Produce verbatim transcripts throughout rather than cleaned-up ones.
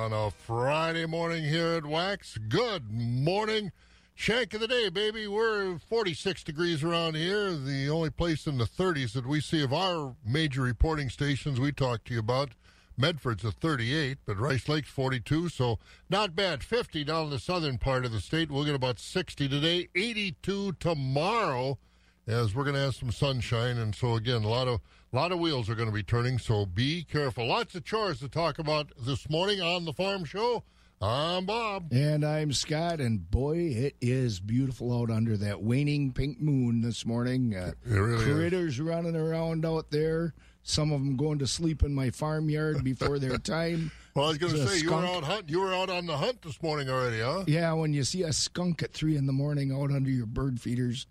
On a Friday morning here at Wax. Good morning. Shank of the day, baby. We're forty-six degrees around here. The only place in the thirties that we see of our major reporting stations we talk to you about. Medford's a thirty-eight, but Rice Lake's forty-two, so not bad. fifty down in the southern part of the state. We'll get about sixty today, eighty-two tomorrow, as we're going to have some sunshine. And so, again, a lot of A lot of wheels are going to be turning, so be careful. Lots of chores to talk about this morning on the Farm Show. I'm Bob. And I'm Scott, and boy, it is beautiful out under that waning pink moon this morning. Uh, it really critters is. Running around out there. Some of them going to sleep in my farmyard before their time. Well, I was going to say, you were, out hunt, you were out on the hunt this morning already, huh? Yeah, when you see a skunk at three in the morning out under your bird feeders.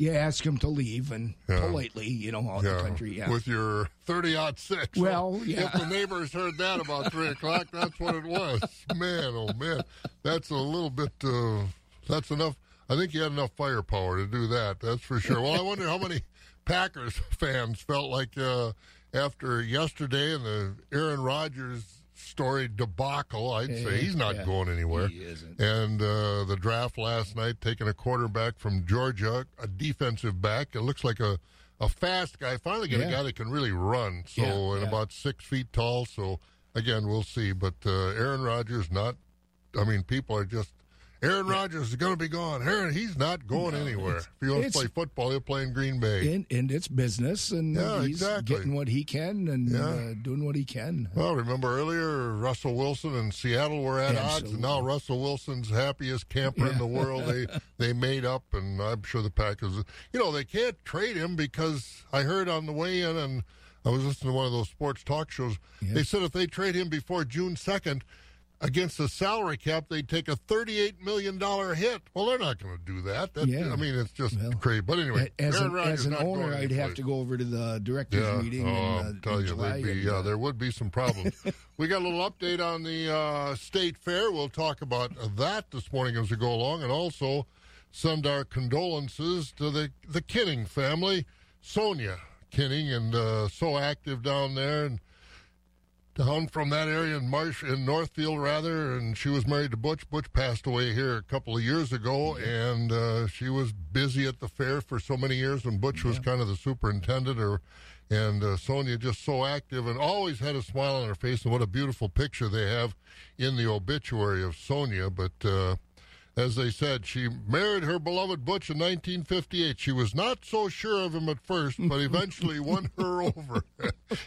You ask him to leave, and yeah. politely, you know, out yeah. the country. Yeah. With your thirty ought six. Well, yeah. If the neighbors heard that about three o'clock, that's what it was. Man, oh, man. That's a little bit, uh, that's enough. I think you had enough firepower to do that, that's for sure. Well, I wonder how many Packers fans felt like uh, after yesterday and the Aaron Rodgers story debacle, I'd hey, say he's not yeah. going anywhere. He isn't. And uh, the draft last night, taking a quarterback from Georgia, a defensive back. It looks like a, a fast guy. Finally got yeah. a guy that can really run, so yeah, and yeah. about six feet tall. So, again, we'll see. But uh, Aaron Rodgers not – I mean, people are just – Aaron yeah. Rodgers is going to be gone. Aaron, he's not going no, anywhere. If he wants to play football, he'll play in Green Bay. And, and it's business, and yeah, he's exactly. getting what he can and yeah. uh, doing what he can. Well, remember earlier, Russell Wilson and Seattle were at Absolutely. odds, and now Russell Wilson's happiest camper yeah. in the world. They they made up, and I'm sure the Packers, you know, they can't trade him because I heard on the way in, and I was listening to one of those sports talk shows, yeah. they said if they trade him before June second, against the salary cap, they'd take a thirty-eight million dollars hit. Well, they're not going to do that. That yeah. I mean, it's just well, crazy. But anyway, as an, as an owner, I'd have to go over to the director's yeah. meeting. Oh, in, uh, I'll tell in you, July be, and, yeah, uh, there would be some problems. We got a little update on the uh, state fair. We'll talk about that this morning as we go along, and also send our condolences to the, the Kinning family, Sonia Kinning, and uh, so active down there, and down from that area in Marsh in Northfield, rather, and she was married to Butch. Butch passed away here a couple of years ago, and uh, she was busy at the fair for so many years, and Butch yeah. was kind of the superintendent, or, and uh, Sonia just so active and always had a smile on her face, and what a beautiful picture they have in the obituary of Sonia. But uh, as they said, she married her beloved Butch in nineteen fifty-eight. She was not so sure of him at first, but eventually won her over.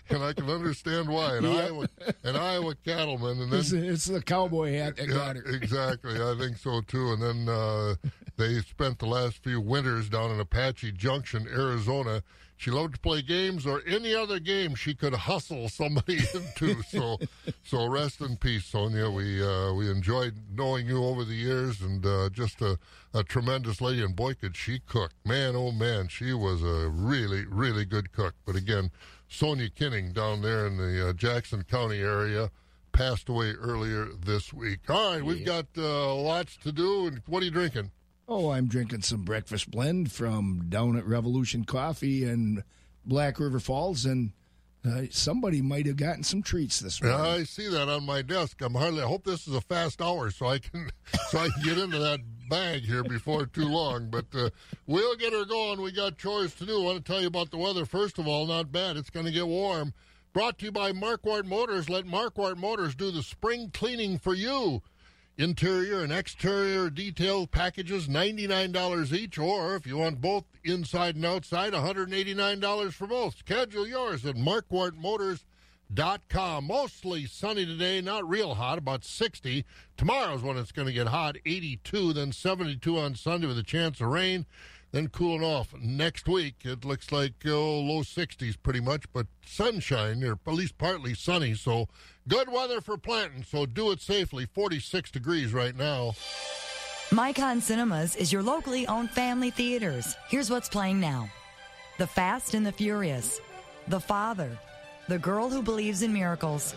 And I can understand why. An, yep. Iowa, an Iowa cattleman. And then, it's, it's the cowboy hat that yeah, got her. Exactly. I think so, too. And then uh, they spent the last few winters down in Apache Junction, Arizona. She loved to play games or any other game she could hustle somebody into. So, so rest in peace, Sonia. We uh, we enjoyed knowing you over the years, and uh, just a, a tremendous lady. And boy, could she cook! Man, oh man, she was a really, really good cook. But again, Sonia Kinning down there in the uh, Jackson County area passed away earlier this week. All right, we've got uh, lots to do. And what are you drinking? Oh, I'm drinking some breakfast blend from down at Revolution Coffee in Black River Falls, and uh, somebody might have gotten some treats this morning. Yeah, I see that on my desk. I'm hardly. I hope this is a fast hour so I can so I can get into that bag here before too long. But uh, we'll get her going. We got chores to do. I want to tell you about the weather. First of all, not bad. It's going to get warm. Brought to you by Marquardt Motors. Let Marquardt Motors do the spring cleaning for you. Interior and exterior detail packages, ninety-nine dollars each, or if you want both inside and outside, one hundred eighty-nine dollars for both. Schedule yours at marquardt motors dot com. Mostly sunny today, not real hot, about sixty. Tomorrow's when it's going to get hot, eighty-two, then seventy-two on Sunday with a chance of rain, then cooling off. Next week, it looks like oh, low sixties pretty much, but sunshine, or at least partly sunny, so good weather for planting, so do it safely. forty-six degrees right now. MyCon Cinemas is your locally owned family theaters. Here's what's playing now. The Fast and the Furious, The Father, The Girl Who Believes in Miracles,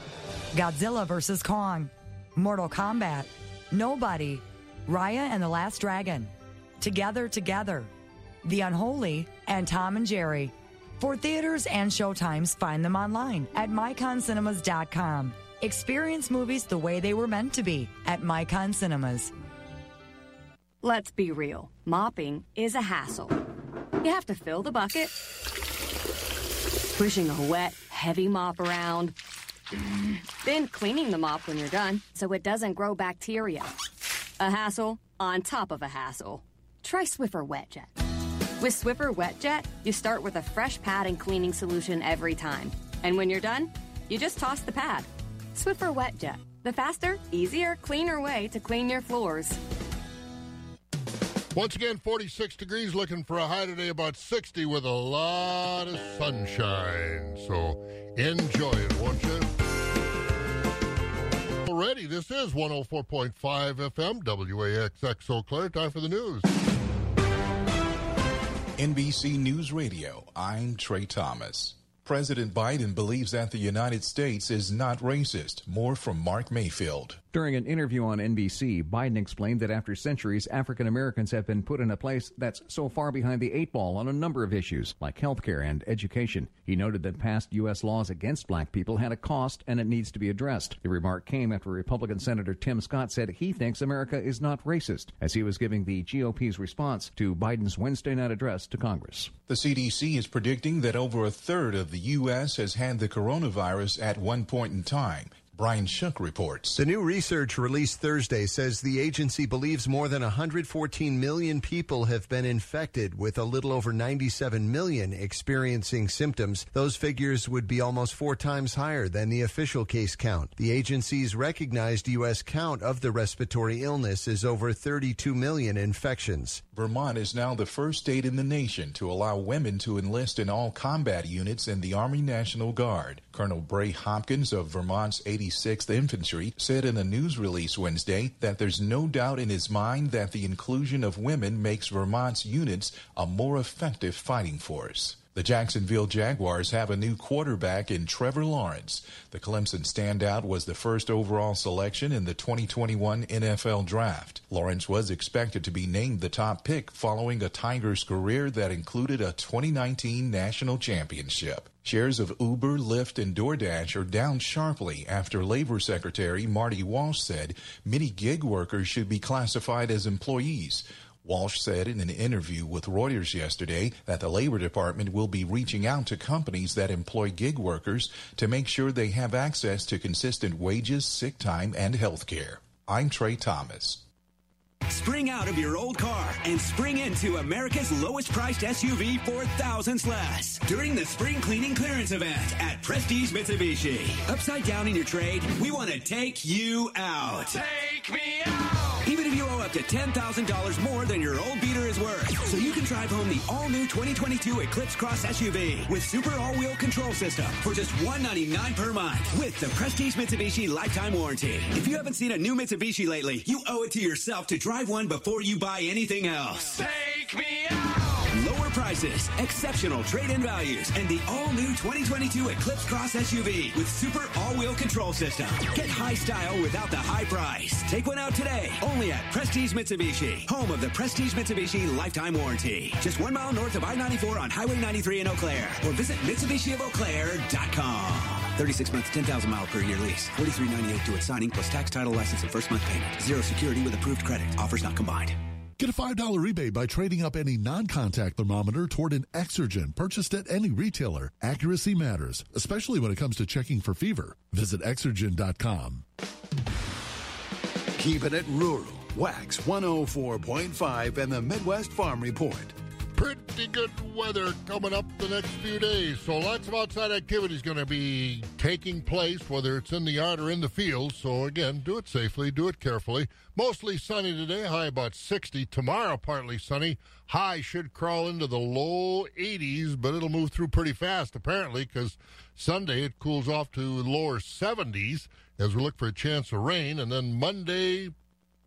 Godzilla versus. Kong, Mortal Kombat, Nobody, Raya and the Last Dragon, Together, Together, The Unholy, and Tom and Jerry. For theaters and showtimes, find them online at my con cinemas dot com. Experience movies the way they were meant to be at MyCon Cinemas. Let's be real. Mopping is a hassle. You have to fill the bucket, pushing a wet, heavy mop around, then cleaning the mop when you're done so it doesn't grow bacteria. A hassle on top of a hassle. Try Swiffer WetJet. With Swiffer WetJet, you start with a fresh pad and cleaning solution every time. And when you're done, you just toss the pad. Swiffer WetJet, the faster, easier, cleaner way to clean your floors. Once again, forty-six degrees, looking for a high today, about sixty with a lot of sunshine. So enjoy it, won't you? Already, this is one oh four point five F M, W A X X Eau Claire. Time for the news. N B C News Radio, I'm Trey Thomas. President Biden believes that the United States is not racist. More from Mark Mayfield. During an interview on N B C, Biden explained that after centuries, African Americans have been put in a place that's so far behind the eight ball on a number of issues, like health care and education. He noted that past U S laws against black people had a cost and it needs to be addressed. The remark came after Republican Senator Tim Scott said he thinks America is not racist, as he was giving the G O P's response to Biden's Wednesday night address to Congress. The C D C is predicting that over a third of the U S has had the coronavirus at one point in time. Brian Shook reports. The new research released Thursday says the agency believes more than one hundred fourteen million people have been infected, with a little over ninety-seven million experiencing symptoms. Those figures would be almost four times higher than the official case count. The agency's recognized U S count of the respiratory illness is over thirty-two million infections. Vermont is now the first state in the nation to allow women to enlist in all combat units in the Army National Guard. Colonel Bray Hopkins of Vermont's eighty-sixth Infantry said in a news release Wednesday that there's no doubt in his mind that the inclusion of women makes Vermont's units a more effective fighting force. The Jacksonville Jaguars have a new quarterback in Trevor Lawrence. The Clemson standout was the first overall selection in the twenty twenty-one N F L Draft. Lawrence was expected to be named the top pick following a Tigers career that included a twenty nineteen national championship. Shares of Uber, Lyft, and DoorDash are down sharply after Labor Secretary Marty Walsh said many gig workers should be classified as employees. Walsh said in an interview with Reuters yesterday that the Labor Department will be reaching out to companies that employ gig workers to make sure they have access to consistent wages, sick time, and health care. I'm Trey Thomas. Spring out of your old car and spring into America's lowest priced S U V for thousands less during the spring cleaning clearance event at Prestige Mitsubishi. Upside down in your trade, we want to take you out. Take me out! Even if you owe up to ten thousand dollars more than your old beater is worth, so you can drive home the all-new twenty twenty-two Eclipse Cross S U V with super all-wheel control system for just one hundred ninety-nine dollars per month with the Prestige Mitsubishi Lifetime Warranty. If you haven't seen a new Mitsubishi lately, you owe it to yourself to drive Drive one before you buy anything else. Take me out! Lower prices, exceptional trade-in values, and the all-new twenty twenty-two Eclipse Cross S U V with super all-wheel control system. Get high style without the high price. Take one out today, only at Prestige Mitsubishi, home of the Prestige Mitsubishi Lifetime Warranty. Just one mile north of I ninety-four on Highway ninety-three in Eau Claire, or visit Mitsubishi of Eau Claire dot com. thirty-six months, ten thousand mile per year lease. forty-three ninety-eight due at signing, plus tax, title, license, and first month payment. Zero security with approved credit. Offers not combined. Get a five dollar rebate by trading up any non-contact thermometer toward an Exergen purchased at any retailer. Accuracy matters, especially when it comes to checking for fever. Visit Exergen dot com. Keep it at rural. Wax one oh four point five and the Midwest Farm Report. Pretty good weather coming up the next few days, so lots of outside activities going to be taking place, whether it's in the yard or in the field. So again, do it safely, do it carefully. Mostly sunny today, high about sixty. Tomorrow, partly sunny, high should crawl into the low eighties, but it'll move through pretty fast apparently, because Sunday it cools off to lower seventies as we look for a chance of rain. And then Monday,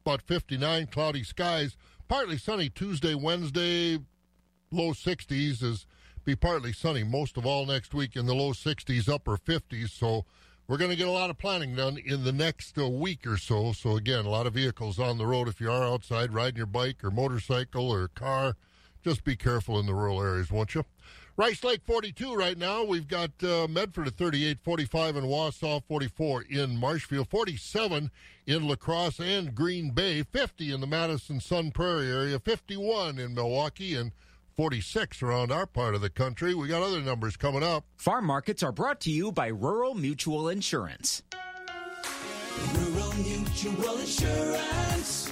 about fifty-nine, cloudy skies, partly sunny. Tuesday, Wednesday, low sixties, is be partly sunny most of all next week, in the low sixties, upper fifties. So we're going to get a lot of planning done in the next uh, week or so. So again, a lot of vehicles on the road. If you are outside riding your bike or motorcycle or car, just be careful in the rural areas, won't you? Rice Lake forty-two right now. We've got uh, Medford at thirty-eight, forty-five in Wausau, forty-four in Marshfield, forty-seven in La Crosse and Green Bay, fifty in the Madison-Sun Prairie area, fifty-one in Milwaukee, and forty-six around our part of the country. We got other numbers coming up. Farm markets are brought to you by Rural Mutual Insurance. Rural Mutual Insurance,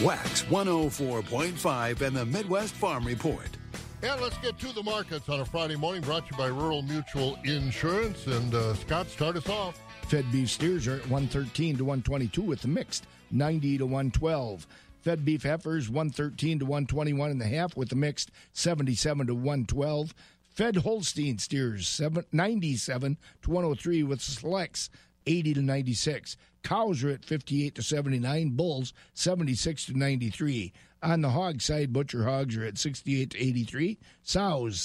Wax one oh four point five and the Midwest Farm Report. And let's get to the markets on a Friday morning, brought to you by Rural Mutual Insurance. And uh, Scott, start us off. Fed beef steers are at one thirteen to one twenty-two with the mixed, ninety to one twelve. Fed beef heifers one thirteen to one twenty-one and a half with the mixed, seventy-seven to one twelve. Fed Holstein steers ninety-seven to one oh three with selects, eighty to ninety-six. Cows are at fifty-eight to seventy-nine, bulls seventy-six to ninety-three. On the hog side, butcher hogs are at sixty-eight to eighty-three, sows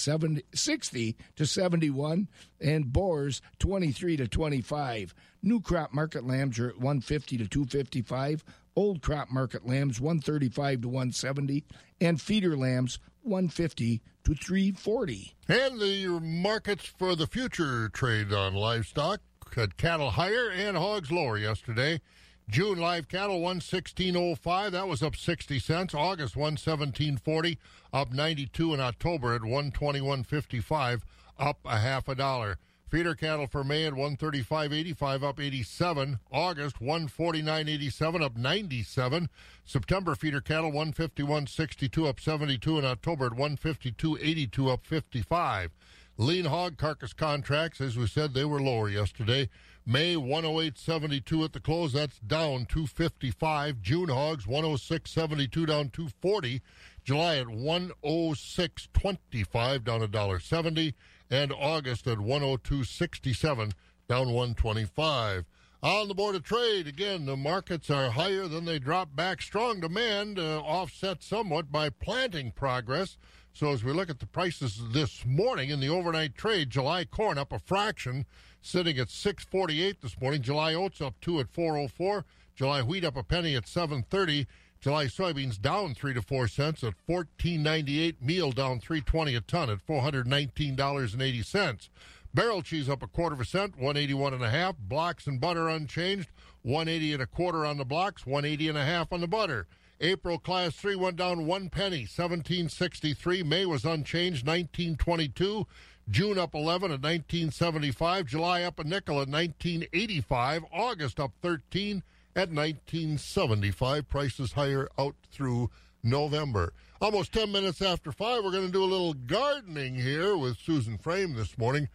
sixty to seventy-one, and boars twenty-three to twenty-five. New crop market lambs are at one fifty to two fifty-five, old crop market lambs one thirty-five to one seventy, and feeder lambs one fifty to three forty. And the markets for the future trade on livestock. Had cattle higher and hogs lower yesterday. June live cattle one sixteen oh five, that was up sixty cents. August one seventeen forty, up ninety-two, and October at one twenty-one fifty-five, up a half a dollar. Feeder cattle for May at one thirty-five eighty-five, up eighty-seven. August one forty-nine eighty-seven, up ninety-seven. September feeder cattle one fifty-one sixty-two, up seventy-two, and October at one fifty-two eighty-two, up fifty-five. Lean hog carcass contracts, as we said, they were lower yesterday. May one oh eight seventy-two at the close, that's down two fifty-five. June hogs one oh six seventy-two, down two forty. July at one oh six twenty-five, down one dollar seventy, and August at one oh two sixty-seven, down one twenty-five. On the Board of Trade, again, the markets are higher, then they drop back. Strong demand uh, offset somewhat by planting progress. So as we look at the prices this morning in the overnight trade, July corn up a fraction, sitting at six forty-eight this morning. July oats up two at four oh four. July wheat up a penny at seven thirty. July soybeans down three to four cents at fourteen ninety-eight. Meal down three twenty a ton at four nineteen eighty. Barrel cheese up a quarter of a cent, one eighty-one and a half. Blocks and butter unchanged, one eighty and a quarter on the blocks, one eighty and a half on the butter. April class three went down one penny, seventeen sixty-three. May was unchanged, nineteen twenty-two. June up eleven at nineteen seventy-five. July up a nickel at nineteen eighty-five. August up thirteen at nineteen seventy-five. Prices higher out through November. Almost ten minutes after five, we're going to do a little gardening here with Susan Frame this morning.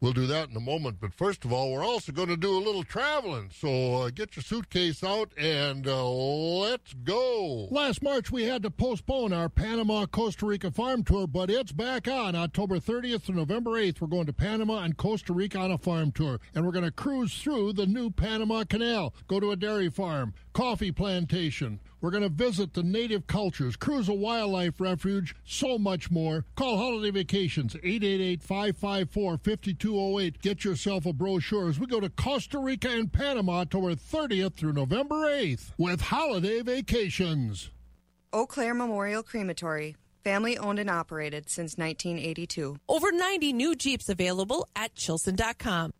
We'll do that in a moment, but first of all, we're also going to do a little traveling, so uh, get your suitcase out and uh, let's go. Last March, we had to postpone our Panama, Costa Rica farm tour, but it's back on October thirtieth to November eighth. We're going to Panama and Costa Rica on a farm tour, and we're going to cruise through the new Panama Canal, go to a dairy farm, coffee plantation. We're going to visit the native cultures, cruise a wildlife refuge, so much more. Call Holiday Vacations, eight eight eight, five five four, five two oh eight. Get yourself a brochure as we go to Costa Rica and Panama October thirtieth through November eighth with Holiday Vacations. Eau Claire Memorial Crematory. Family owned and operated since nineteen eighty-two. Over ninety new Jeeps available at Chilson dot com.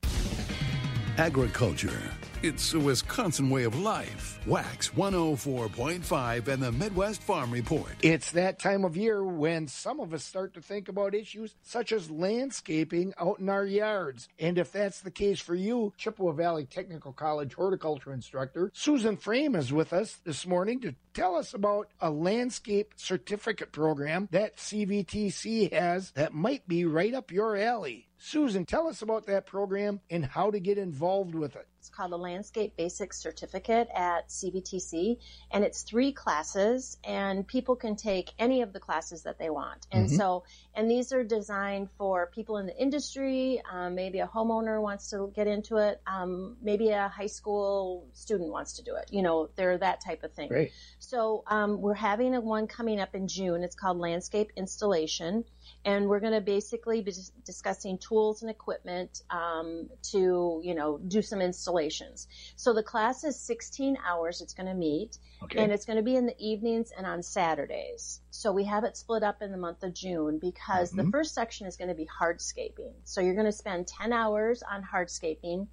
Agriculture It's a Wisconsin way of life. Wax one oh four point five and the Midwest Farm Report. It's that time of year when some of us start to think about issues such as landscaping out in our yards. And if that's the case for you, Chippewa Valley Technical College horticulture instructor Susan Frame is with us this morning to tell us about a landscape certificate program that C V T C has that might be right up your alley. Susan, tell us about that program and how to get involved with it. It's called the Landscape Basics Certificate at C V T C, and it's three classes, and people can take any of the classes that they want. And mm-hmm. so, and these are designed for people in the industry. Um, maybe a homeowner wants to get into it. Um, maybe a high school student wants to do it. You know, they're that type of thing. Great. So um, we're having a one coming up in June. It's called Landscape Installation. And we're going to basically be discussing tools and equipment um, to, you know, do some installations. So the class is sixteen hours it's going to meet, okay. and it's going to be in the evenings and on Saturdays. So we have it split up in the month of June because mm-hmm. the first section is going to be hardscaping. So you're going to spend ten hours on hardscaping.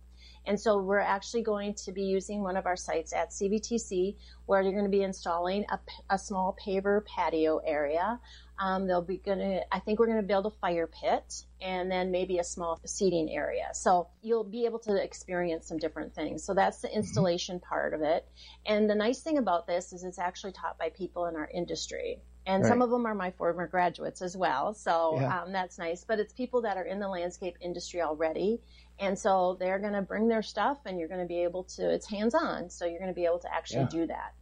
And so we're actually going to be using one of our sites at C V T C where you're going to be installing a, a small paver patio area. Um, they'll be going to, I think we're going to build a fire pit and then maybe a small seating area. So you'll be able to experience some different things. So that's the installation mm-hmm. part of it. And the nice thing about this is it's actually taught by people in our industry. And right. some of them are my former graduates as well. So yeah. um, that's nice. But it's people that are in the landscape industry already. And so they're going to bring their stuff and you're going to be able to, it's hands-on, so you're going to be able to actually yeah. do that.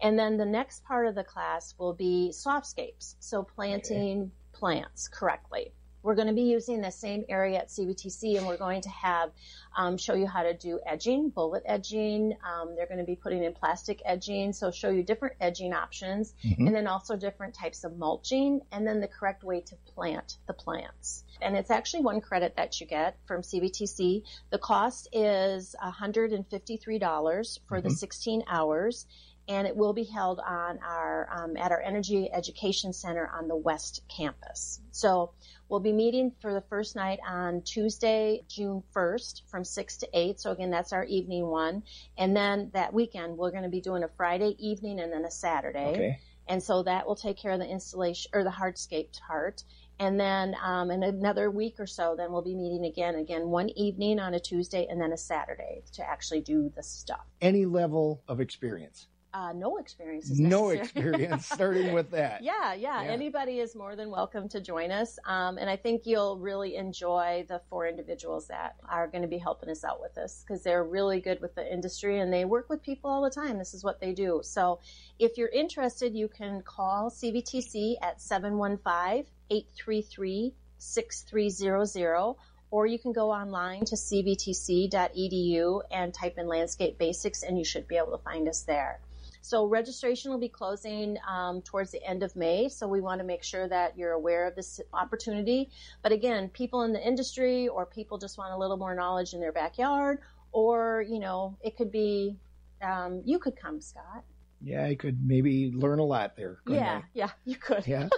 And then the next part of the class will be softscapes, so planting okay. plants correctly. We're going to be using the same area at C V T C, and we're going to have um, show you how to do edging, bullet edging. Um, they're going to be putting in plastic edging, so show you different edging options, mm-hmm. and then also different types of mulching, and then the correct way to plant the plants. And it's actually one credit that you get from C V T C. The cost is one hundred fifty-three dollars for mm-hmm. the sixteen hours. And it will be held on our um, at our Energy Education Center on the West Campus. So we'll be meeting for the first night on Tuesday, June first from six to eight. So again, that's our evening one. And then that weekend, we're going to be doing a Friday evening and then a Saturday. Okay. And so that will take care of the installation or the hardscape part. And then um, in another week or so, then we'll be meeting again, again, one evening on a Tuesday and then a Saturday to actually do the stuff. Any level of experience? Uh, no experience is necessary. No experience, starting with that. Yeah, yeah, yeah. Anybody is more than welcome to join us. Um, and I think you'll really enjoy the four individuals that are going to be helping us out with this because they're really good with the industry and they work with people all the time. This is what they do. So if you're interested, you can call C V T C at seven one five, eight three three, six three zero zero. Or you can go online to c v t c dot e d u and type in Landscape Basics and you should be able to find us there. So registration will be closing um, towards the end of May, so we want to make sure that you're aware of this opportunity. But again, people in the industry or people just want a little more knowledge in their backyard, or, you know, it could be, um, you could come, Scott. Yeah, I could maybe learn a lot there. Yeah, I? yeah, you could. Yeah.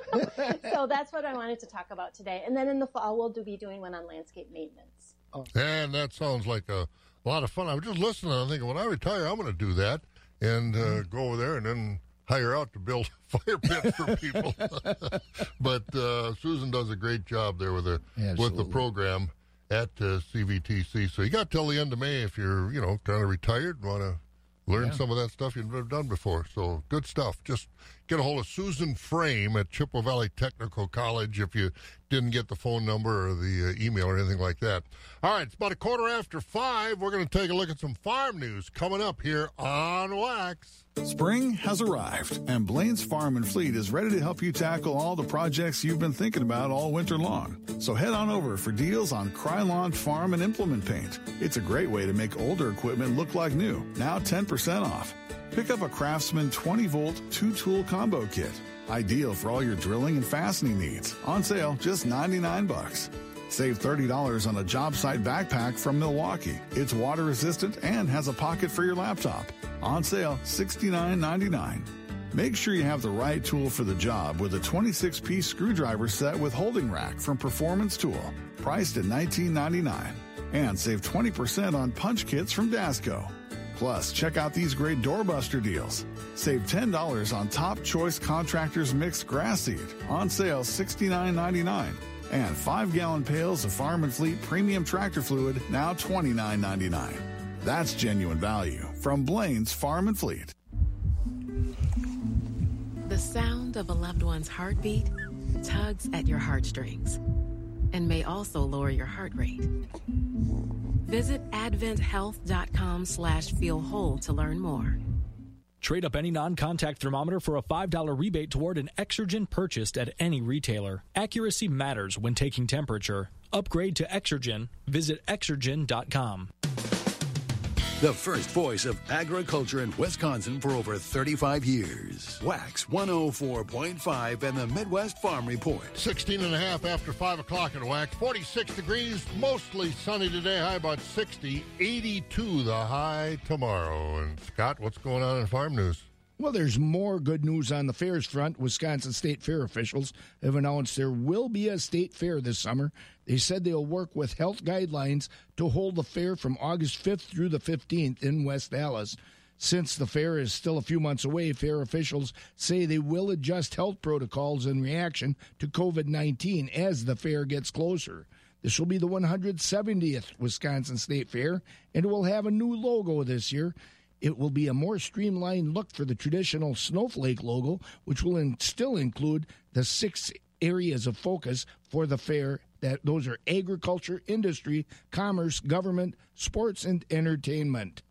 So that's what I wanted to talk about today. And then in the fall, we'll be doing one on landscape maintenance. Oh. And that sounds like a lot of fun. I was just listening and thinking, when I retire, I'm going to do that. And uh, go over there and then hire out to build fire pits for people. But uh, Susan does a great job there with the Absolutely. with the program at uh, C V T C. So you got till the end of May if you're you know kind of retired, want to learn yeah. some of that stuff you've never done before. So good stuff. Just get a hold of Susan Frame at Chippewa Valley Technical College if you didn't get the phone number or the uh, email or anything like that. All right, it's about a quarter after five. We're going to take a look at some farm news coming up here on Wax. Spring has arrived, and Blaine's Farm and Fleet is ready to help you tackle all the projects you've been thinking about all winter long. So head on over for deals on Krylon Farm and Implement Paint. It's a great way to make older equipment look like new, now ten percent off. Pick up a Craftsman twenty-volt two-tool combo kit, ideal for all your drilling and fastening needs. On sale, just ninety-nine bucks. Save thirty dollars on a job site backpack from Milwaukee. It's water-resistant and has a pocket for your laptop. On sale, sixty-nine ninety-nine. Make sure you have the right tool for the job with a twenty-six piece screwdriver set with holding rack from Performance Tool, priced at nineteen ninety-nine. And save twenty percent on punch kits from Dasco. Plus, check out these great doorbuster deals. Save ten dollars on Top Choice Contractors Mixed Grass Seed, on sale sixty-nine ninety-nine. And five-gallon pails of Farm and Fleet Premium Tractor Fluid, now twenty-nine ninety-nine. That's genuine value from Blaine's Farm and Fleet. The sound of a loved one's heartbeat tugs at your heartstrings and may also lower your heart rate. Visit adventhealth.com slash feel whole to learn more. Trade up any non-contact thermometer for a five dollar rebate toward an Exergen purchased at any retailer. Accuracy matters when taking temperature. Upgrade to Exergen. Visit Exergen dot com. The first voice of agriculture in Wisconsin for over thirty-five years. Wax one oh four point five and the Midwest Farm Report. sixteen and a half after five o'clock in Wax. forty-six degrees, mostly sunny today. High about sixty. eighty-two the high tomorrow. And, Scott, what's going on in farm news? Well, there's more good news on the fairs front. Wisconsin State Fair officials have announced there will be a state fair this summer. They said they'll work with health guidelines to hold the fair from August fifth through the fifteenth in West Allis. Since the fair is still a few months away, fair officials say they will adjust health protocols in reaction to covid nineteen as the fair gets closer. This will be the one hundred seventieth Wisconsin State Fair, and it will have a new logo this year. It will be a more streamlined look for the traditional snowflake logo, which will in, still include the six areas of focus for the fair. That those are agriculture, industry, commerce, government, sports, and entertainment.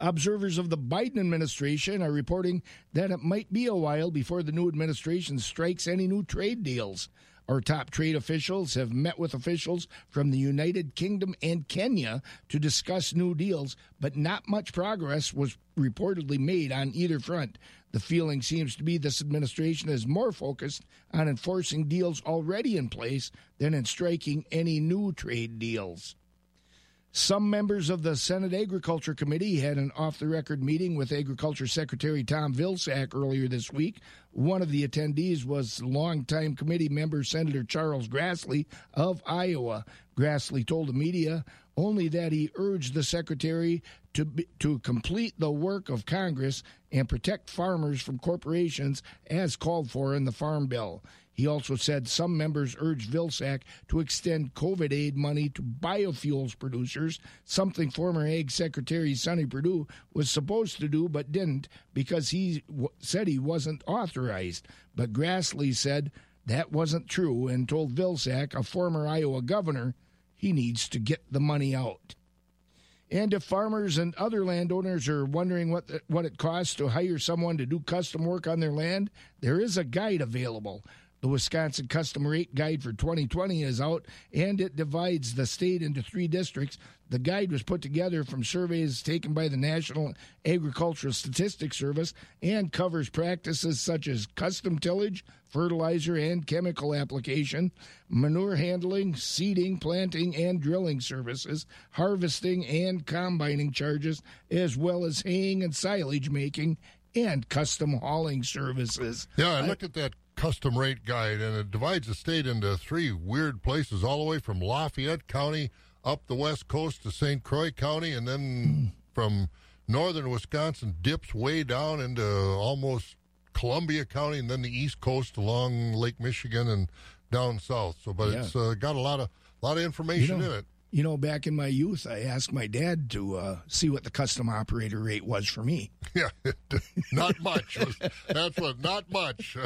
Observers of the Biden administration are reporting that it might be a while before the new administration strikes any new trade deals. Our top trade officials have met with officials from the United Kingdom and Kenya to discuss new deals, but not much progress was reportedly made on either front. The feeling seems to be this administration is more focused on enforcing deals already in place than in striking any new trade deals. Some members of the Senate Agriculture Committee had an off-the-record meeting with Agriculture Secretary Tom Vilsack earlier this week. One of the attendees was longtime committee member Senator Charles Grassley of Iowa. Grassley told the media only that he urged the secretary to be, to complete the work of Congress and protect farmers from corporations as called for in the Farm Bill. He also said some members urged Vilsack to extend COVID aid money to biofuels producers, something former Ag Secretary Sonny Perdue was supposed to do but didn't because he w- said he wasn't authorized. But Grassley said that wasn't true and told Vilsack, a former Iowa governor, he needs to get the money out. And if farmers and other landowners are wondering what the, what it costs to hire someone to do custom work on their land, there is a guide available. The Wisconsin Custom Rate Guide for twenty twenty is out, and it divides the state into three districts. The guide was put together from surveys taken by the National Agricultural Statistics Service and covers practices such as custom tillage, fertilizer and chemical application, manure handling, seeding, planting, and drilling services, harvesting and combining charges, as well as haying and silage making, and custom hauling services. Yeah, I looked at that custom rate guide, and it divides the state into three weird places, all the way from Lafayette County up the west coast to Saint Croix County, and then mm. from northern Wisconsin dips way down into almost Columbia County, and then the east coast along Lake Michigan and down south. So, but yeah. it's uh, got a lot of lot of information you know, in it. You know, back in my youth, I asked my dad to uh, see what the custom operator rate was for me. Yeah, not much. That's what, not much.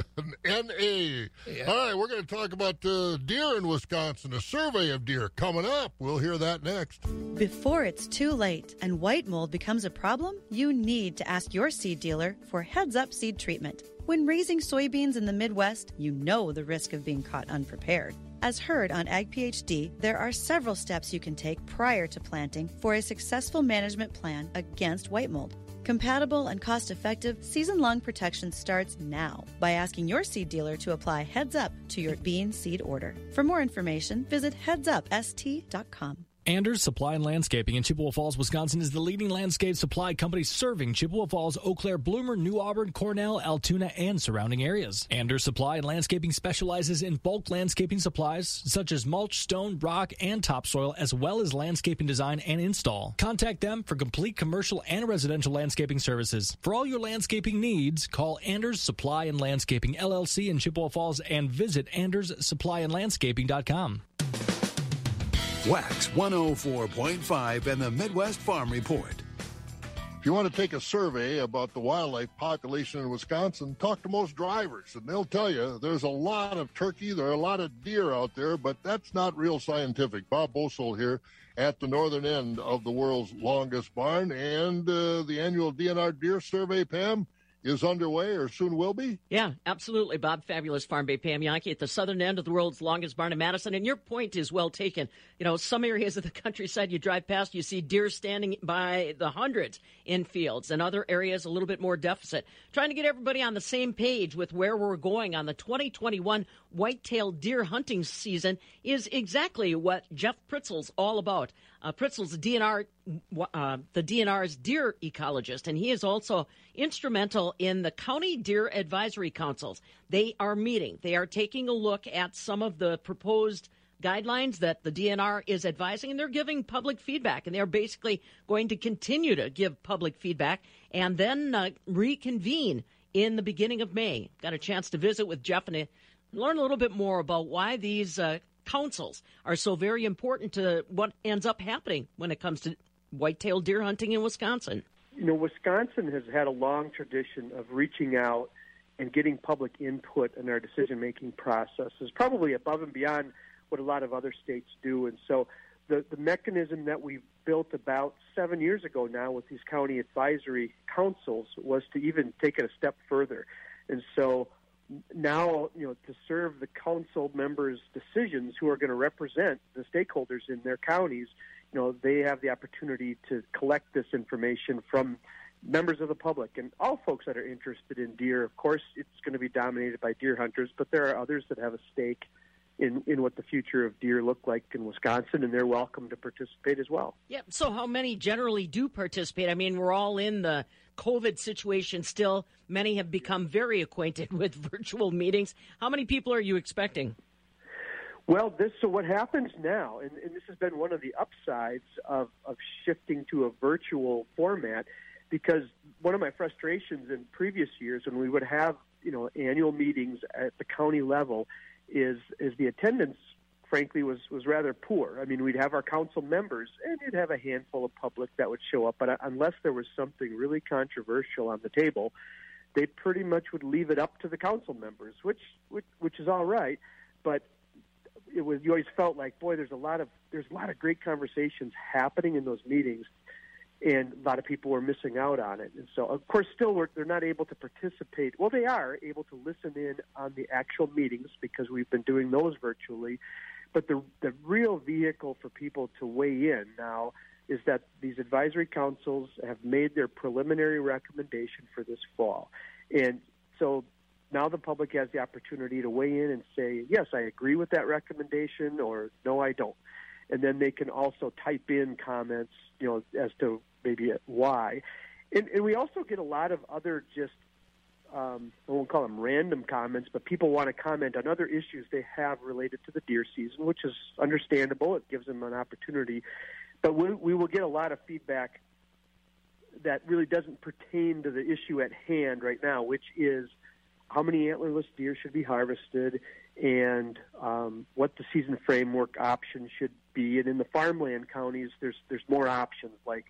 N A Yeah. All right, we're going to talk about uh, deer in Wisconsin, a survey of deer coming up. We'll hear that next. Before it's too late and white mold becomes a problem, you need to ask your seed dealer for Heads Up seed treatment. When raising soybeans in the Midwest, you know the risk of being caught unprepared. As heard on Ag PhD, there are several steps you can take prior to planting for a successful management plan against white mold. Compatible and cost-effective season-long protection starts now by asking your seed dealer to apply Heads Up to your bean seed order. For more information, visit heads up s t dot com. Anders Supply and Landscaping in Chippewa Falls, Wisconsin is the leading landscape supply company serving Chippewa Falls, Eau Claire, Bloomer, New Auburn, Cornell, Altoona, and surrounding areas. Anders Supply and Landscaping specializes in bulk landscaping supplies such as mulch, stone, rock, and topsoil, as well as landscaping design and install. Contact them for complete commercial and residential landscaping services. For all your landscaping needs, call Anders Supply and Landscaping, L L C in Chippewa Falls and visit Anders Supply and Landscaping dot com. Wax one oh four point five and the Midwest Farm Report. If you want to take a survey about the wildlife population in Wisconsin, talk to most drivers, and they'll tell you there's a lot of turkey, there are a lot of deer out there, but that's not real scientific. Bob Bosel here at the northern end of the world's longest barn, and uh, the annual D N R Deer Survey, Pam, is underway or soon will be? Yeah, absolutely, Bob. Fabulous Farm Bay, Pam Yankee at the southern end of the world's longest barn in Madison. And your point is well taken. You know, some areas of the countryside you drive past, you see deer standing by the hundreds in fields, and other areas a little bit more deficit. Trying to get everybody on the same page with where we're going on the twenty twenty-one white-tailed deer hunting season is exactly what Jeff Pritzel's all about. Uh, Pritzel's D N R, uh, the D N R's deer ecologist, and he is also instrumental in the County Deer Advisory Councils. They are meeting. They are taking a look at some of the proposed guidelines that the D N R is advising, and they're giving public feedback, and they're basically going to continue to give public feedback and then uh, reconvene in the beginning of May. Got a chance to visit with Jeff and learn a little bit more about why these uh, councils are so very important to what ends up happening when it comes to white-tailed deer hunting in Wisconsin. You know, Wisconsin has had a long tradition of reaching out and getting public input in our decision-making processes, probably above and beyond what a lot of other states do. And so the, the mechanism that we built about seven years ago now with these county advisory councils was to even take it a step further. And so now, you know, to serve the council members' decisions who are going to represent the stakeholders in their counties, you know, they have the opportunity to collect this information from members of the public and all folks that are interested in deer. Of course, it's going to be dominated by deer hunters, but there are others that have a stake in, in what the future of deer look like in Wisconsin, and they're welcome to participate as well. Yep. Yeah, so how many generally do participate? I mean, we're all in the COVID situation still. Many have become very acquainted with virtual meetings. How many people are you expecting? Well, this so what happens now, and, and this has been one of the upsides of, of shifting to a virtual format, because one of my frustrations in previous years when we would have, you know, annual meetings at the county level is is the attendance, frankly, was, was rather poor. I mean, we'd have our council members, and you'd have a handful of public that would show up, but unless there was something really controversial on the table, they pretty much would leave it up to the council members, which which, which is all right, but it was you always felt like, boy, there's a lot of there's a lot of great conversations happening in those meetings, and a lot of people were missing out on it. And so, of course, still we're, they're not able to participate. Well, they are able to listen in on the actual meetings because we've been doing those virtually. But the the real vehicle for people to weigh in now is that these advisory councils have made their preliminary recommendation for this fall. And so now the public has the opportunity to weigh in and say, yes, I agree with that recommendation, or no, I don't. And then they can also type in comments, you know, as to maybe why. And, and we also get a lot of other just, um, I won't call them random comments, but people want to comment on other issues they have related to the deer season, which is understandable. It gives them an opportunity. But we, we will get a lot of feedback that really doesn't pertain to the issue at hand right now, which is how many antlerless deer should be harvested, and um, what the season framework option should be. And in the farmland counties, there's there's more options, like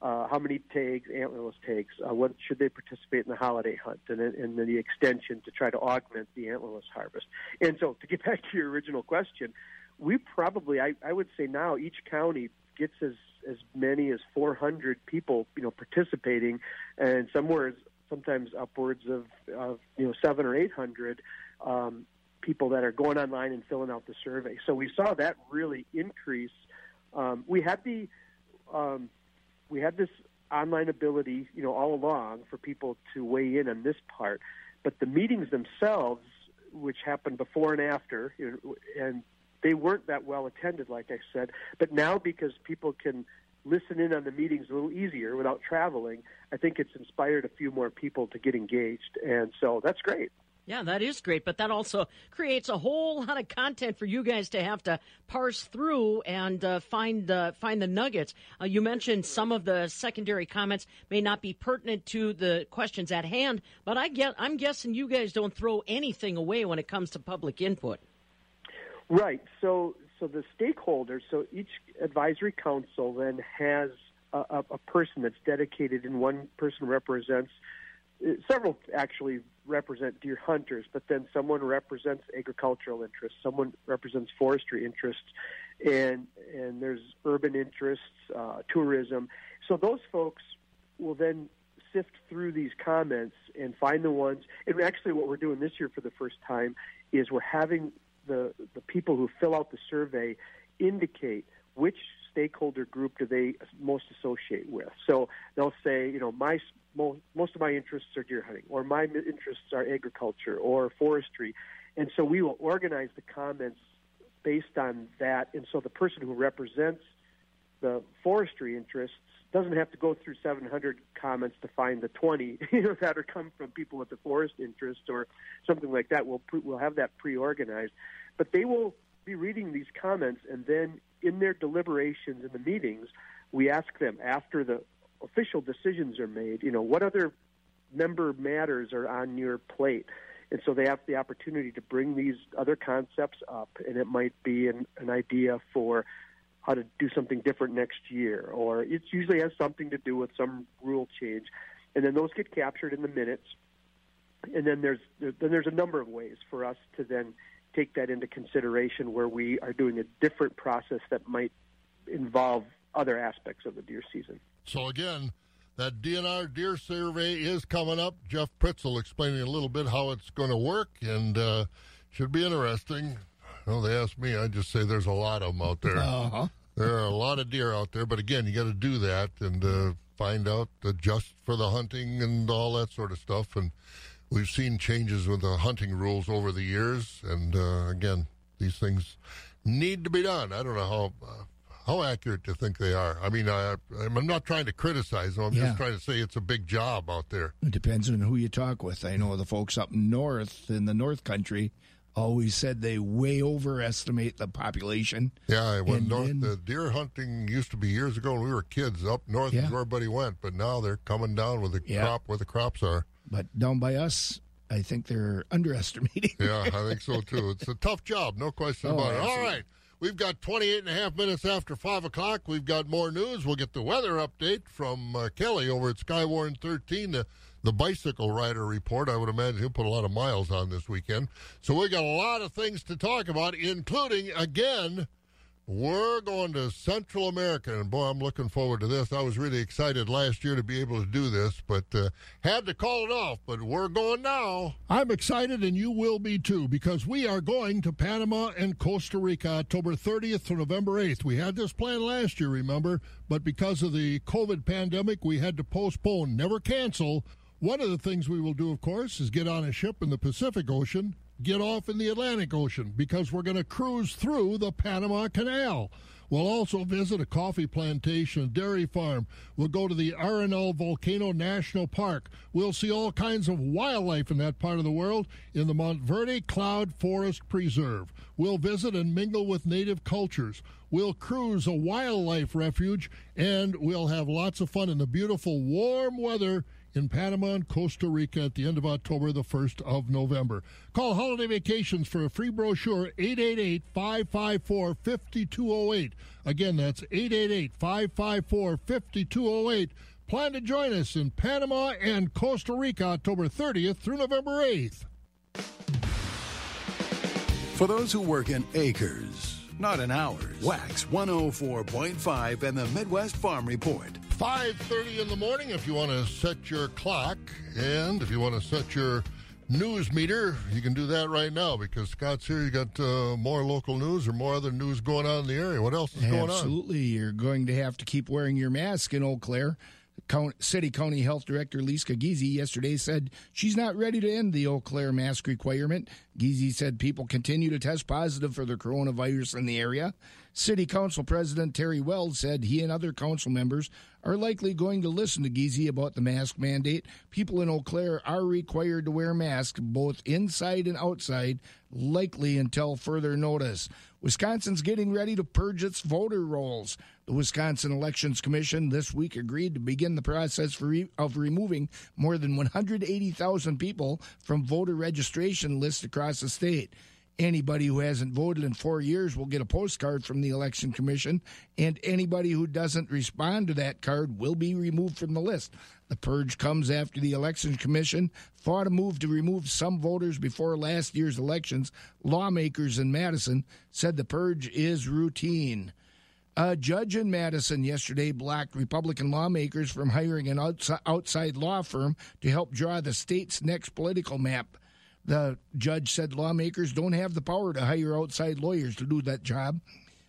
uh, how many tags, antlerless tags, uh, what should they participate in the holiday hunt, and, and then the extension to try to augment the antlerless harvest. And so to get back to your original question, we probably, I, I would say now each county gets as, as many as four hundred people, you know, participating, and somewhere is sometimes upwards of, of you know, seven or eight hundred um, people that are going online and filling out the survey. So we saw that really increase. Um, we had the um, we had this online ability, you know, all along for people to weigh in on this part, but the meetings themselves, which happened before and after, you know, and They weren't that well attended, like I said. But now, because people can listen in on the meetings a little easier without traveling, I think it's inspired a few more people to get engaged. And so that's great. Yeah, that is great, but that also creates a whole lot of content for you guys to have to parse through and uh, find uh, find the nuggets. Uh, you mentioned some of the secondary comments may not be pertinent to the questions at hand, but I get, I'm guessing you guys don't throw anything away when it comes to public input. Right. So, so the stakeholders, so each advisory council then has a, a person that's dedicated, and one person represents. Several actually represent deer hunters, but then someone represents agricultural interests, someone represents forestry interests, and and there's urban interests, uh, tourism. So those folks will then sift through these comments and find the ones. And actually what we're doing this year for the first time is we're having the, the people who fill out the survey indicate which stakeholder group do they most associate with. So they'll say, you know, my most of my interests are deer hunting, or my interests are agriculture or forestry. And so we will organize the comments based on that. And so the person who represents the forestry interests doesn't have to go through seven hundred comments to find the twenty you know, that are come from people with the forest interest or something like that. We'll, pre- we'll have that pre-organized. But they will be reading these comments, and then in their deliberations in the meetings, we ask them after the official decisions are made, you know, what other member matters are on your plate? And so they have the opportunity to bring these other concepts up, and it might be an, an idea for how to do something different next year, or it usually has something to do with some rule change. And then those get captured in the minutes. And then there's then there's a number of ways for us to then take that into consideration where we are doing a different process that might involve other aspects of the deer season. So again, that D N R deer survey is coming up. Jeff Pritzel explaining a little bit how it's going to work, and uh, should be interesting. Well, they asked me, I just say there's a lot of them out there. Uh-huh. There are a lot of deer out there, but again, you got to do that and uh, find out, adjust for the hunting and all that sort of stuff. And we've seen changes with the hunting rules over the years, and uh, again, these things need to be done. I don't know how uh, how accurate you think they are. I mean, I, I'm not trying to criticize them. I'm yeah. just trying to say it's a big job out there. It depends on who you talk with. I know the folks up north in the north country always said they way overestimate the population. Yeah, I went and north. Then, the deer hunting used to be years ago when we were kids up north yeah. is where everybody went, but now they're coming down with the yeah. crop where the crops are. But down by us, I think they're underestimating. Yeah, I think so, too. It's a tough job, no question oh, about it. Absolutely. All right, we've got twenty-eight and a half minutes after five o'clock. We've got more news. We'll get the weather update from uh, Kelly over at Skywarn thirteen, the, the bicycle rider report. I would imagine he'll put a lot of miles on this weekend. So we got a lot of things to talk about, including, again, we're going to Central America, and boy, I'm looking forward to this. I was really excited last year to be able to do this, but uh, had to call it off, but we're going now. I'm excited, and you will be too, because we are going to Panama and Costa Rica October thirtieth to November eighth. We had this plan last year, remember, but because of the COVID pandemic, we had to postpone, never cancel. One of the things we will do, of course, is get on a ship in the Pacific Ocean, get off in the Atlantic Ocean, because we're going to cruise through the Panama Canal. We'll also visit a coffee plantation, dairy farm. We'll go to the Arenal Volcano National Park. We'll see all kinds of wildlife in that part of the world in the Monteverde Cloud Forest Preserve. We'll visit and mingle with native cultures. We'll cruise a wildlife refuge, and we'll have lots of fun in the beautiful warm weather in Panama and Costa Rica at the end of October, the first of November. Call Holiday Vacations for a free brochure, eight eight eight, five five four, five two zero eight. Again, that's eight eight eight, five five four, five two zero eight. Plan to join us in Panama and Costa Rica, October thirtieth through November eighth. For those who work in acres, not in hours, Wax one oh four point five and the Midwest Farm Report. five thirty in the morning if you want to set your clock, and if you want to set your news meter, you can do that right now, because Scott's here. You got uh, more local news or more other news going on in the area. What else is Absolutely. going on? Absolutely. You're going to have to keep wearing your mask in Eau Claire. City County Health Director Lisa Giese yesterday said she's not ready to end the Eau Claire mask requirement. Giese said people continue to test positive for the coronavirus in the area. City Council President Terry Weld said he and other council members are likely going to listen to Giese about the mask mandate. People in Eau Claire are required to wear masks both inside and outside, likely until further notice. Wisconsin's getting ready to purge its voter rolls. The Wisconsin Elections Commission this week agreed to begin the process for re- of removing more than one hundred eighty thousand people from voter registration lists across the state. Anybody who hasn't voted in four years will get a postcard from the Election Commission, and anybody who doesn't respond to that card will be removed from the list. The purge comes after the Election Commission fought a move to remove some voters before last year's elections. Lawmakers in Madison said the purge is routine. A judge in Madison yesterday blocked Republican lawmakers from hiring an outside law firm to help draw the state's next political map. The judge said lawmakers don't have the power to hire outside lawyers to do that job.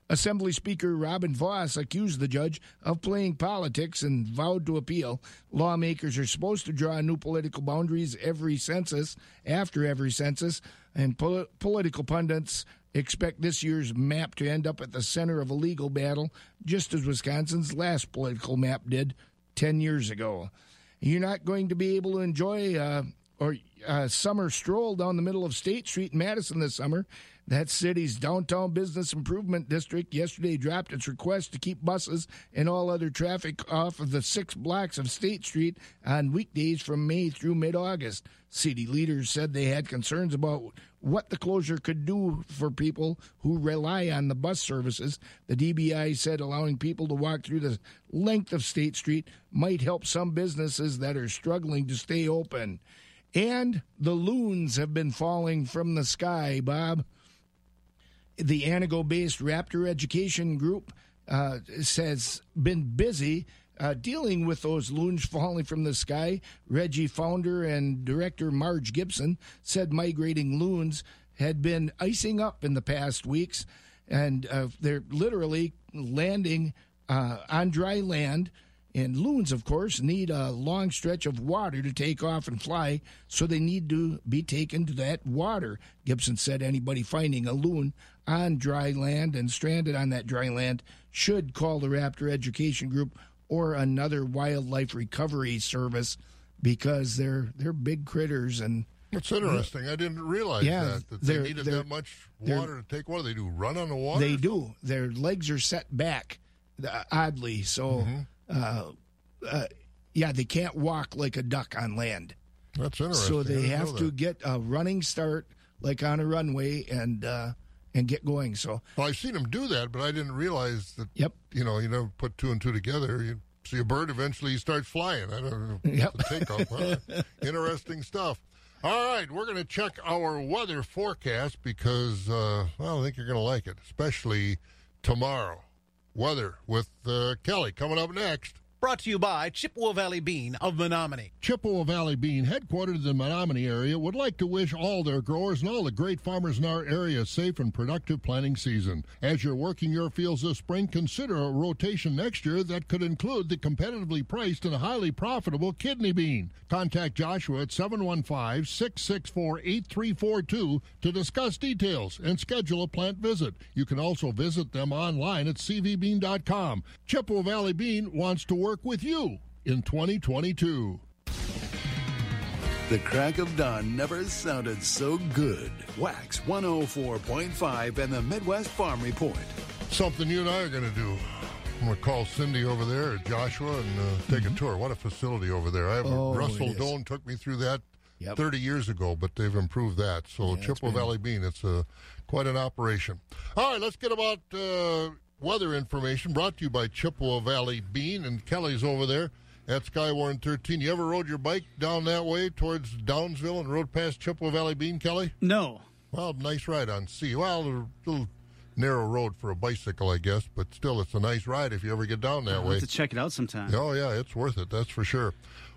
Assembly Speaker Robin Voss accused the judge of playing politics and vowed to appeal. Lawmakers are supposed to draw new political boundaries every census, after every census, and pol- political pundits expect this year's map to end up at the center of a legal battle, just as Wisconsin's last political map did ten years ago. You're not going to be able to enjoy Uh, or a summer stroll down the middle of State Street in Madison this summer. That city's Downtown Business Improvement District yesterday dropped its request to keep buses and all other traffic off of the six blocks of State Street on weekdays from May through mid-August. City leaders said they had concerns about what the closure could do for people who rely on the bus services. The D B I said allowing people to walk through the length of State Street might help some businesses that are struggling to stay open. And the loons have been falling from the sky, Bob. The Anago-based Raptor Education Group uh, has been busy uh, dealing with those loons falling from the sky. Reggie founder and director Marge Gibson said migrating loons had been icing up in the past weeks, and uh, they're literally landing uh, on dry land. And loons, of course, need a long stretch of water to take off and fly, so they need to be taken to that water. Gibson said anybody finding a loon on dry land and stranded on that dry land should call the Raptor Education Group or another wildlife recovery service, because they're they're big critters. And it's interesting. I didn't realize yeah, that, that they needed that much water to take water. They do run on the water? They do. Their legs are set back, uh, oddly, so... Mm-hmm. Uh, uh, yeah, they can't walk like a duck on land. That's interesting. So they have to get a running start, like on a runway, and uh, and get going. So well, I've seen them do that, but I didn't realize that. Yep. You know, you never put two and two together. You see a bird, eventually you start flying. I don't know. Yep. Takeoff. Huh? Interesting stuff. All right, we're going to check our weather forecast because uh, well, I think you're going to like it, especially tomorrow. Weather with uh, Kelly coming up next. Brought to you by Chippewa Valley Bean of Menominee. Chippewa Valley Bean, headquartered in the Menominee area, would like to wish all their growers and all the great farmers in our area a safe and productive planting season. As you're working your fields this spring, consider a rotation next year that could include the competitively priced and highly profitable kidney bean. Contact Joshua at seven one five, six six four, eight three four two to discuss details and schedule a plant visit. You can also visit them online at c v bean dot com. Chippewa Valley Bean wants to work with you in twenty twenty-two. The crack of dawn never sounded so good. Wax one oh four point five and the Midwest Farm Report. Something you and I are going to do. I'm going to call Cindy over there, or Joshua, and uh, take mm-hmm. a tour. What a facility over there. I have oh, Russell Doane took me through that yep. thirty years ago, but they've improved that. So yeah, Chippewa Valley Bean, it's a, quite an operation. All right, let's get about... Uh, weather information brought to you by Chippewa Valley Bean, and Kelly's over there at Skywarn thirteen. You ever rode your bike down that way towards Downsville and rode past Chippewa Valley Bean, Kelly? No. Well, nice ride on C. Well, a little narrow road for a bicycle, I guess, but still it's a nice ride if you ever get down that way. I'll have to check it out sometime. Oh, yeah, it's worth it, that's for sure.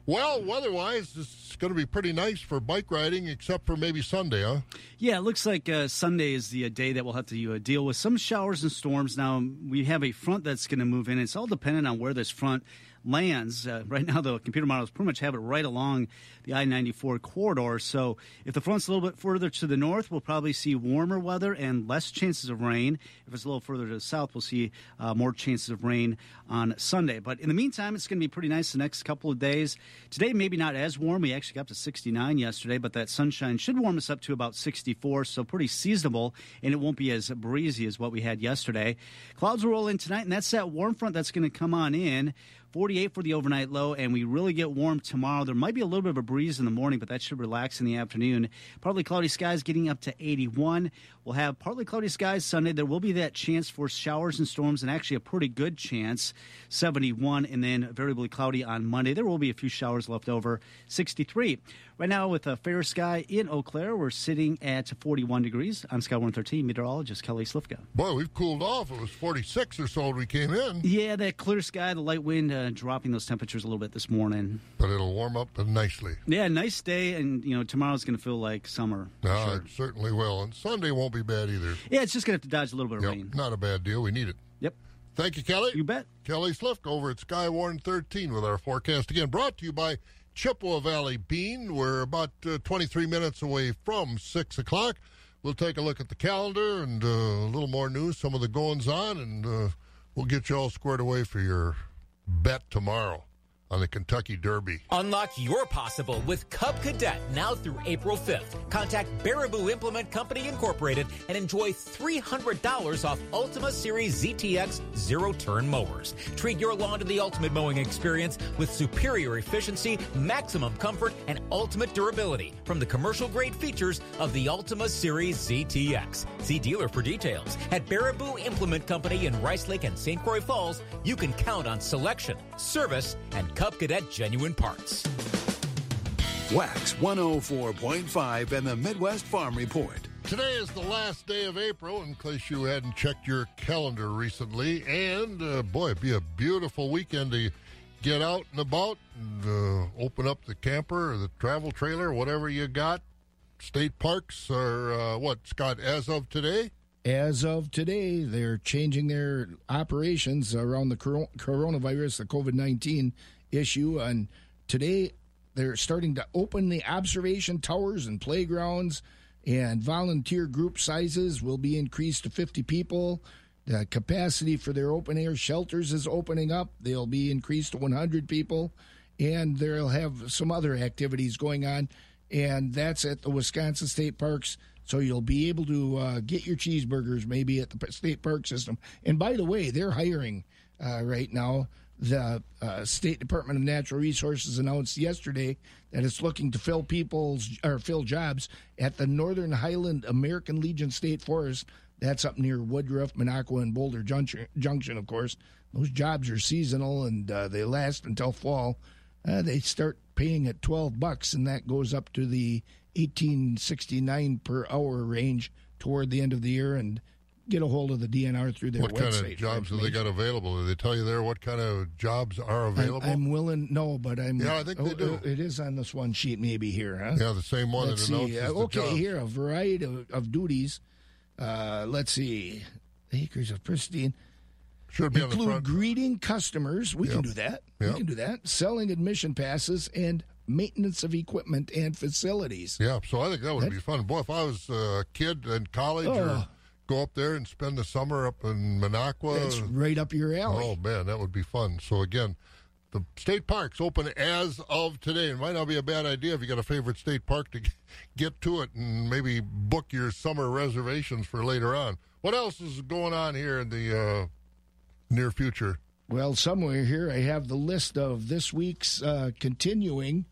Well, weather-wise, it's going to be pretty nice for bike riding, except for maybe Sunday, huh? Yeah, it looks like uh, Sunday is the uh, day that we'll have to uh, deal with some showers and storms. Now, we have a front that's going to move in. It's all dependent on where this front lands. Uh, right now, the computer models pretty much have it right along the I ninety-four corridor. So if the front's a little bit further to the north, we'll probably see warmer weather and less chances of rain. If it's a little further to the south, we'll see uh, more chances of rain on Sunday. But in the meantime, it's going to be pretty nice the next couple of days. Today, maybe not as warm. We actually got up to sixty-nine yesterday, but that sunshine should warm us up to about sixty-four, so pretty seasonable, and it won't be as breezy as what we had yesterday. Clouds will roll in tonight, and that's that warm front that's going to come on in. forty-eight for the overnight low, and we really get warm tomorrow. There might be a little bit of a breeze in the morning, but that should relax in the afternoon. Partly cloudy skies getting up to eighty-one. We'll have partly cloudy skies Sunday. There will be that chance for showers and storms, and actually a pretty good chance, seventy-one, and then variably cloudy on Monday. There will be a few showers left over, sixty-three. Right now with a fair sky in Eau Claire, we're sitting at forty-one degrees. I'm Sky one thirteen meteorologist Kelly Slifka. Boy, we've cooled off. It was forty-six or so when we came in. Yeah, that clear sky, the light wind, uh, dropping those temperatures a little bit this morning. But it'll warm up nicely. Yeah, nice day, and you know tomorrow's going to feel like summer. No, sure. It certainly will. And Sunday won't be bad either. Yeah, it's just going to have to dodge a little bit of yep, rain. Not a bad deal. We need it. Yep. Thank you, Kelly. You bet. Kelly Slifka over at Sky one thirteen with our forecast again. Brought to you by Chippewa Valley Bean. We're about uh, twenty-three minutes away from six o'clock. We'll take a look at the calendar and uh, a little more news, some of the goings-on, and uh, we'll get you all squared away for your bet tomorrow on the Kentucky Derby. Unlock your possible with Cub Cadet now through April fifth. Contact Baraboo Implement Company Incorporated and enjoy three hundred dollars off Ultima Series Z T X zero-turn mowers. Treat your lawn to the ultimate mowing experience with superior efficiency, maximum comfort, and ultimate durability from the commercial-grade features of the Ultima Series Z T X. See dealer for details. At Baraboo Implement Company in Rice Lake and Saint Croix Falls, you can count on selection, service, and Cub Cadet genuine parts. Wax one oh four point five and the Midwest Farm Report. Today is the last day of April, in case you hadn't checked your calendar recently. And, uh, boy, it'd be a beautiful weekend to get out and about and uh, open up the camper or the travel trailer, whatever you got. State parks are, uh, what, Scott, as of today? As of today, they're changing their operations around the cor- coronavirus, the COVID nineteen issue, and today they're starting to open the observation towers and playgrounds, and volunteer group sizes will be increased to fifty people. The capacity for their open air shelters is opening up. They'll be increased to one hundred people, and they'll have some other activities going on, and that's at the Wisconsin State Parks. So you'll be able to uh, get your cheeseburgers maybe at the state park system. And by the way, they're hiring uh, right now. The uh, State Department of Natural Resources announced yesterday that it's looking to fill people's or fill jobs at the Northern Highland American Legion State Forest. That's up near Woodruff, Minocqua, and Boulder Junction, of course. Those jobs are seasonal, and uh, they last until fall. Uh, they start paying at twelve bucks, and that goes up to the eighteen sixty-nine per hour range toward the end of the year. And get a hold of the D N R through their website. What kind of jobs have they got available? Do they tell you there what kind of jobs are available? I'm, I'm willing, no, but I'm. Yeah, I think oh, they do. It is on this one sheet, maybe here, huh? Yeah, the same one. Let's that see. Uh, okay, jobs. Here a variety of, of duties. Uh, let's see, acres of pristine. Should be include on the front. Greeting customers. We yep. can do that. Yep. We can do that. Selling admission passes and maintenance of equipment and facilities. Yeah, so I think that would that, be fun. Boy, if I was a kid in college oh, or go up there and spend the summer up in Minocqua. That's right up your alley. Oh, man, that would be fun. So, again, the state parks open as of today. It might not be a bad idea if you got a favorite state park to get to it and maybe book your summer reservations for later on. What else is going on here in the uh, near future? Well, somewhere here I have the list of this week's uh, continuing.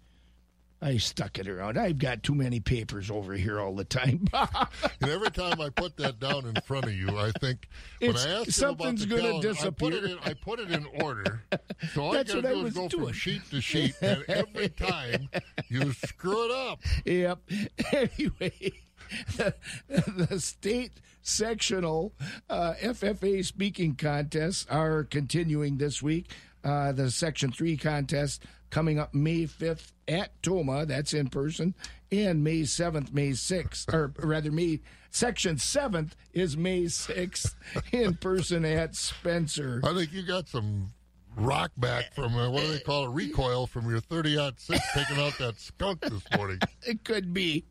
I stuck it around. I've got too many papers over here all the time. And every time I put that down in front of you, I think when it's, I ask something's you about the calendar, I put it in, I put it in order. So all That's I got to do is go doing. from sheet to sheet, and every time you screw it up. Yep. Anyway, the, the state sectional uh, F F A speaking contests are continuing this week. Uh, the Section three contest coming up May fifth at Toma. That's in person. And May seventh, May sixth, or rather, May Section seventh is May sixth in person at Spencer. I think you got some rock back from, uh, what do they call it, recoil from your thirty aught six taking out that skunk this morning. It could be.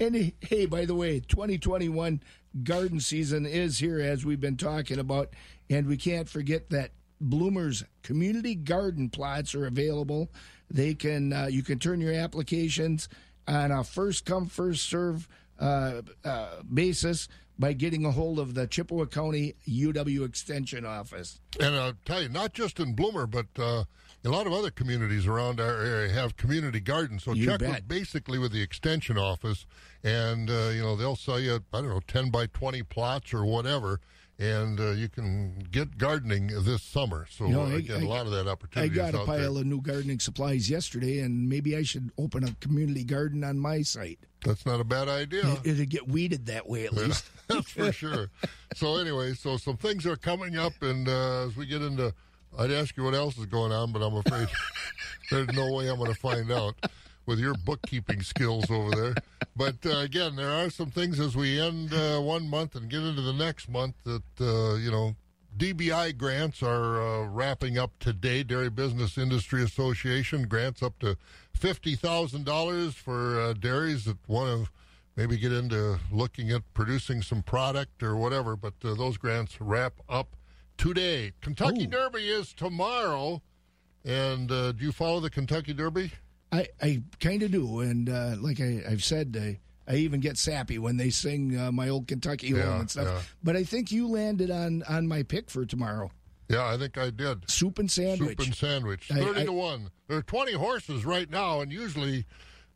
And hey, by the way, twenty twenty-one garden season is here, as we've been talking about, and we can't forget that Bloomer's community garden plots are available. They can uh, you can turn your applications on a first come first serve uh, uh, basis by getting a hold of the Chippewa County U W Extension office. And I'll tell you, not just in Bloomer, but uh, a lot of other communities around our area have community gardens. So you check with, basically with the Extension office, and uh, you know they'll sell you, I don't know, ten by twenty plots or whatever, and uh, you can get gardening this summer. So, you know, I, again, I, a lot of that opportunity is out there. I got a pile there. of new gardening supplies yesterday, and maybe I should open a community garden on my site. That's not a bad idea. It'll get weeded that way, at least. Yeah, that's for sure. So anyway, so some things are coming up, and uh, as we get into, I'd ask you what else is going on, but I'm afraid there's no way I'm going to find out with your bookkeeping skills over there. But, uh, again, there are some things as we end uh, one month and get into the next month that, uh, you know, D B I grants are uh, wrapping up today. Dairy Business Industry Association grants up to fifty thousand dollars for uh, dairies that want to maybe get into looking at producing some product or whatever. But uh, those grants wrap up today. Kentucky Ooh. Derby is tomorrow. And uh, do you follow the Kentucky Derby? I, I kind of do, and uh, like I, I've said, I, I even get sappy when they sing uh, my old Kentucky home yeah, and stuff. Yeah. But I think you landed on, on my pick for tomorrow. Yeah, I think I did. Soup and sandwich. Soup and sandwich. I, Thirty I, to one. There are twenty horses right now, and usually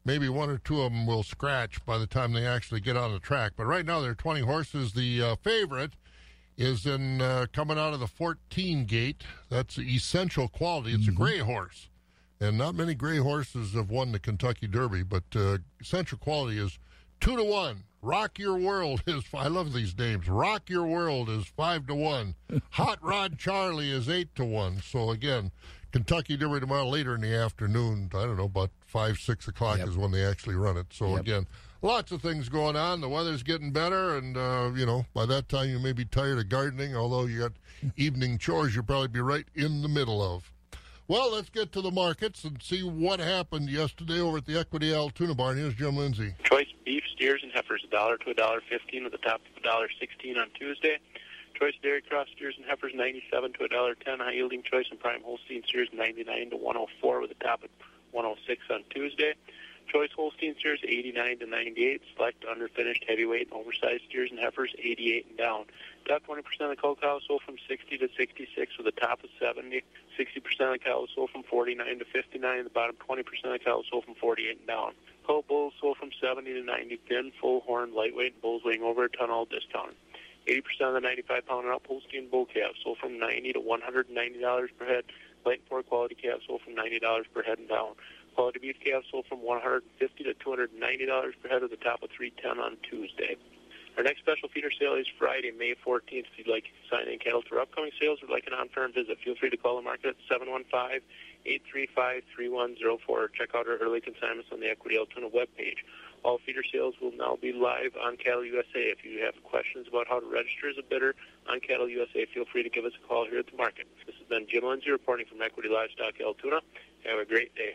maybe one or two of them will scratch by the time they actually get on the track. But right now there are twenty horses. The uh, favorite is in uh, coming out of the fourteen gate. That's Essential Quality. It's mm-hmm. a gray horse. And not many gray horses have won the Kentucky Derby, but uh, Essential Quality is two to one. Rock Your World is, I love these names, Rock Your World is five to one. Hot Rod Charlie is eight to one. So again, Kentucky Derby tomorrow later in the afternoon, I don't know, about five, six o'clock yep. is when they actually run it. So yep. again, lots of things going on. The weather's getting better, and uh, you know, by that time you may be tired of gardening, although you got evening chores you'll probably be right in the middle of. Well, let's get to the markets and see what happened yesterday over at the Equity Altoona Barn. Here's Jim Lindsay. Choice beef, steers, and heifers, one dollar to one dollar fifteen with a top of one dollar sixteen on Tuesday. Choice dairy cross steers and heifers, ninety-seven to one dollar ten. High-yielding choice and prime Holstein steers, ninety-nine to one oh four with a top of one oh six on Tuesday. Choice Holstein steers, eighty-nine to ninety-eight. Select, underfinished, heavyweight, and oversized steers and heifers, eighty-eight and down. Top twenty percent of the cow cows sold from sixty to sixty-six with a top of seventy. sixty percent of the cows sold from forty-nine to fifty-nine. The bottom twenty percent of the cows sold from forty-eight and down. Whole bulls sold from seventy to ninety thin, full, horn, lightweight, and bulls weighing over a ton all discounted. eighty percent of the ninety-five pound and up Holstein bull calves sold from ninety to one hundred ninety dollars per head. Light and poor quality calves sold from ninety dollars per head and down. Quality beef calves sold from one hundred fifty to two hundred ninety dollars per head at the top of three ten on Tuesday. Our next special feeder sale is Friday, May fourteenth. If you'd like to sign in cattle for upcoming sales or like an on-farm visit, feel free to call the market at seven one five, eight three five, three one zero four or check out our early consignments on the Equity Altoona webpage. All feeder sales will now be live on Cattle U S A. If you have questions about how to register as a bidder on Cattle U S A, feel free to give us a call here at the market. This has been Jim Lindsay reporting from Equity Livestock Altoona. Have a great day.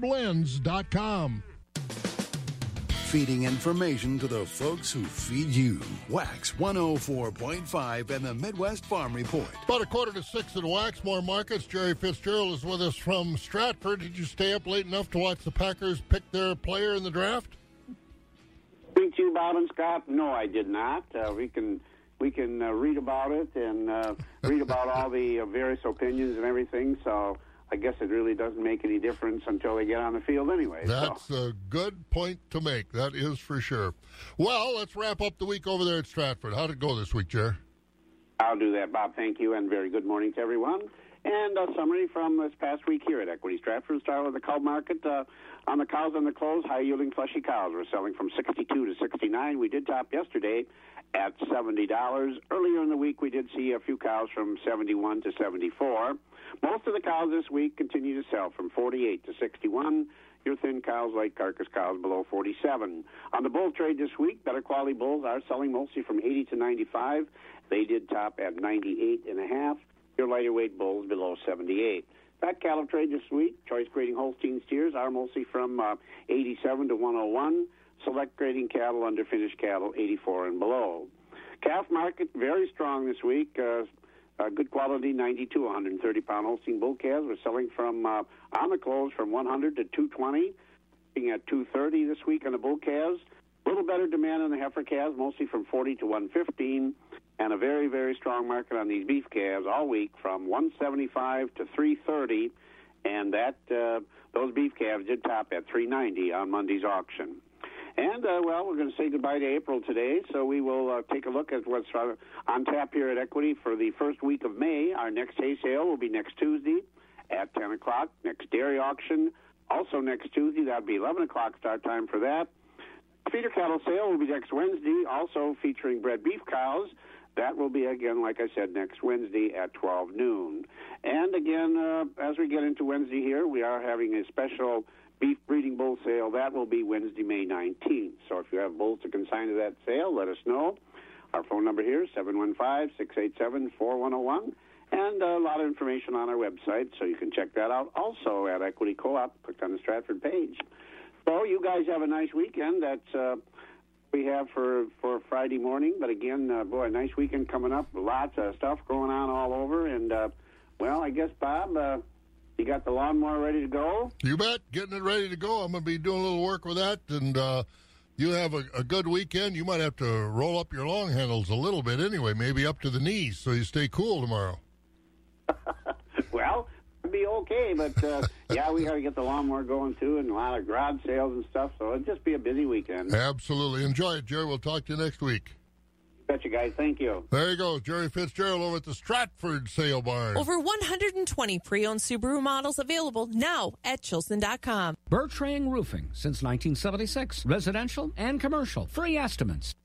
blends dot com. Feeding information to the folks who feed you. Wax one oh four point five and the Midwest Farm Report. About a quarter to six in Wax. More markets. Jerry Fitzgerald is with us from Stratford. Did you stay up late enough to watch the Packers pick their player in the draft? Thank you, Bob and Scott. No, I did not. Uh, we can we can uh, read about it and uh, read about all the uh, various opinions and everything, so I guess it really doesn't make any difference until they get on the field anyway. That's so. a good point to make. That is for sure. Well, let's wrap up the week over there at Stratford. How'd it go this week, Jer? I'll do that, Bob. Thank you, and very good morning to everyone. And a summary from this past week here at Equity Stratford. Start with the cow market. Uh, on the cows and the close, high-yielding fleshy cows were selling from sixty-two to sixty-nine. We did top yesterday at seventy dollars. Earlier in the week, we did see a few cows from seventy-one to seventy-four. Most of the cows this week continue to sell from forty-eight to sixty-one. Your thin cows, light carcass cows, below forty-seven. On the bull trade this week, better quality bulls are selling mostly from eighty to ninety-five. They did top at ninety-eight and a half. Your lighter weight bulls below seventy-eight. Fat cattle trade this week, choice grading Holstein steers are mostly from uh, eighty-seven to one oh one. Select grading cattle, under finished cattle, eighty-four and below. Calf market, very strong this week. Uh, Uh, good quality ninety to one thirty pound Holstein bull calves were selling from uh, on the close from one hundred to two twenty, being at two thirty this week on the bull calves. A little better demand on the heifer calves, mostly from forty to one fifteen, and a very, very strong market on these beef calves all week from one seventy-five to three thirty, and that uh, those beef calves did top at three ninety on Monday's auction. And, uh, well, we're going to say goodbye to April today, so we will uh, take a look at what's on tap here at Equity for the first week of May. Our next hay sale will be next Tuesday at ten o'clock. Next dairy auction, also next Tuesday. That'll be eleven o'clock start time for that. Feeder cattle sale will be next Wednesday, also featuring bred beef cows. That will be, again, like I said, next Wednesday at twelve noon. And, again, uh, as we get into Wednesday here, we are having a special beef breeding bull sale. That will be Wednesday, May nineteenth. So if you have bulls to consign to that sale, let us know. Our phone number here is seven one five, six eight seven, four one zero one. And a lot of information on our website, so you can check that out. Also at Equity Co-op, clicked on the Stratford page. So you guys have a nice weekend. That's uh, we have for, for Friday morning. But again, uh, boy, a nice weekend coming up. Lots of stuff going on all over. And, uh, well, I guess, Bob... Uh, You got the lawnmower ready to go? You bet. Getting it ready to go. I'm going to be doing a little work with that, and uh, you have a, a good weekend. You might have to roll up your long handles a little bit anyway, maybe up to the knees, so you stay cool tomorrow. Well, it'll be okay, but, uh, yeah, we got to get the lawnmower going, too, and a lot of garage sales and stuff, so it'll just be a busy weekend. Absolutely. Enjoy it, Jerry. We'll talk to you next week. Betcha, guys. Thank you. There you go. Jerry Fitzgerald over at the Stratford Sale Barn. Over one hundred twenty pre-owned Subaru models available now at Chilson dot com. Bertrand Roofing since nineteen seventy-six. Residential and commercial. Free estimates.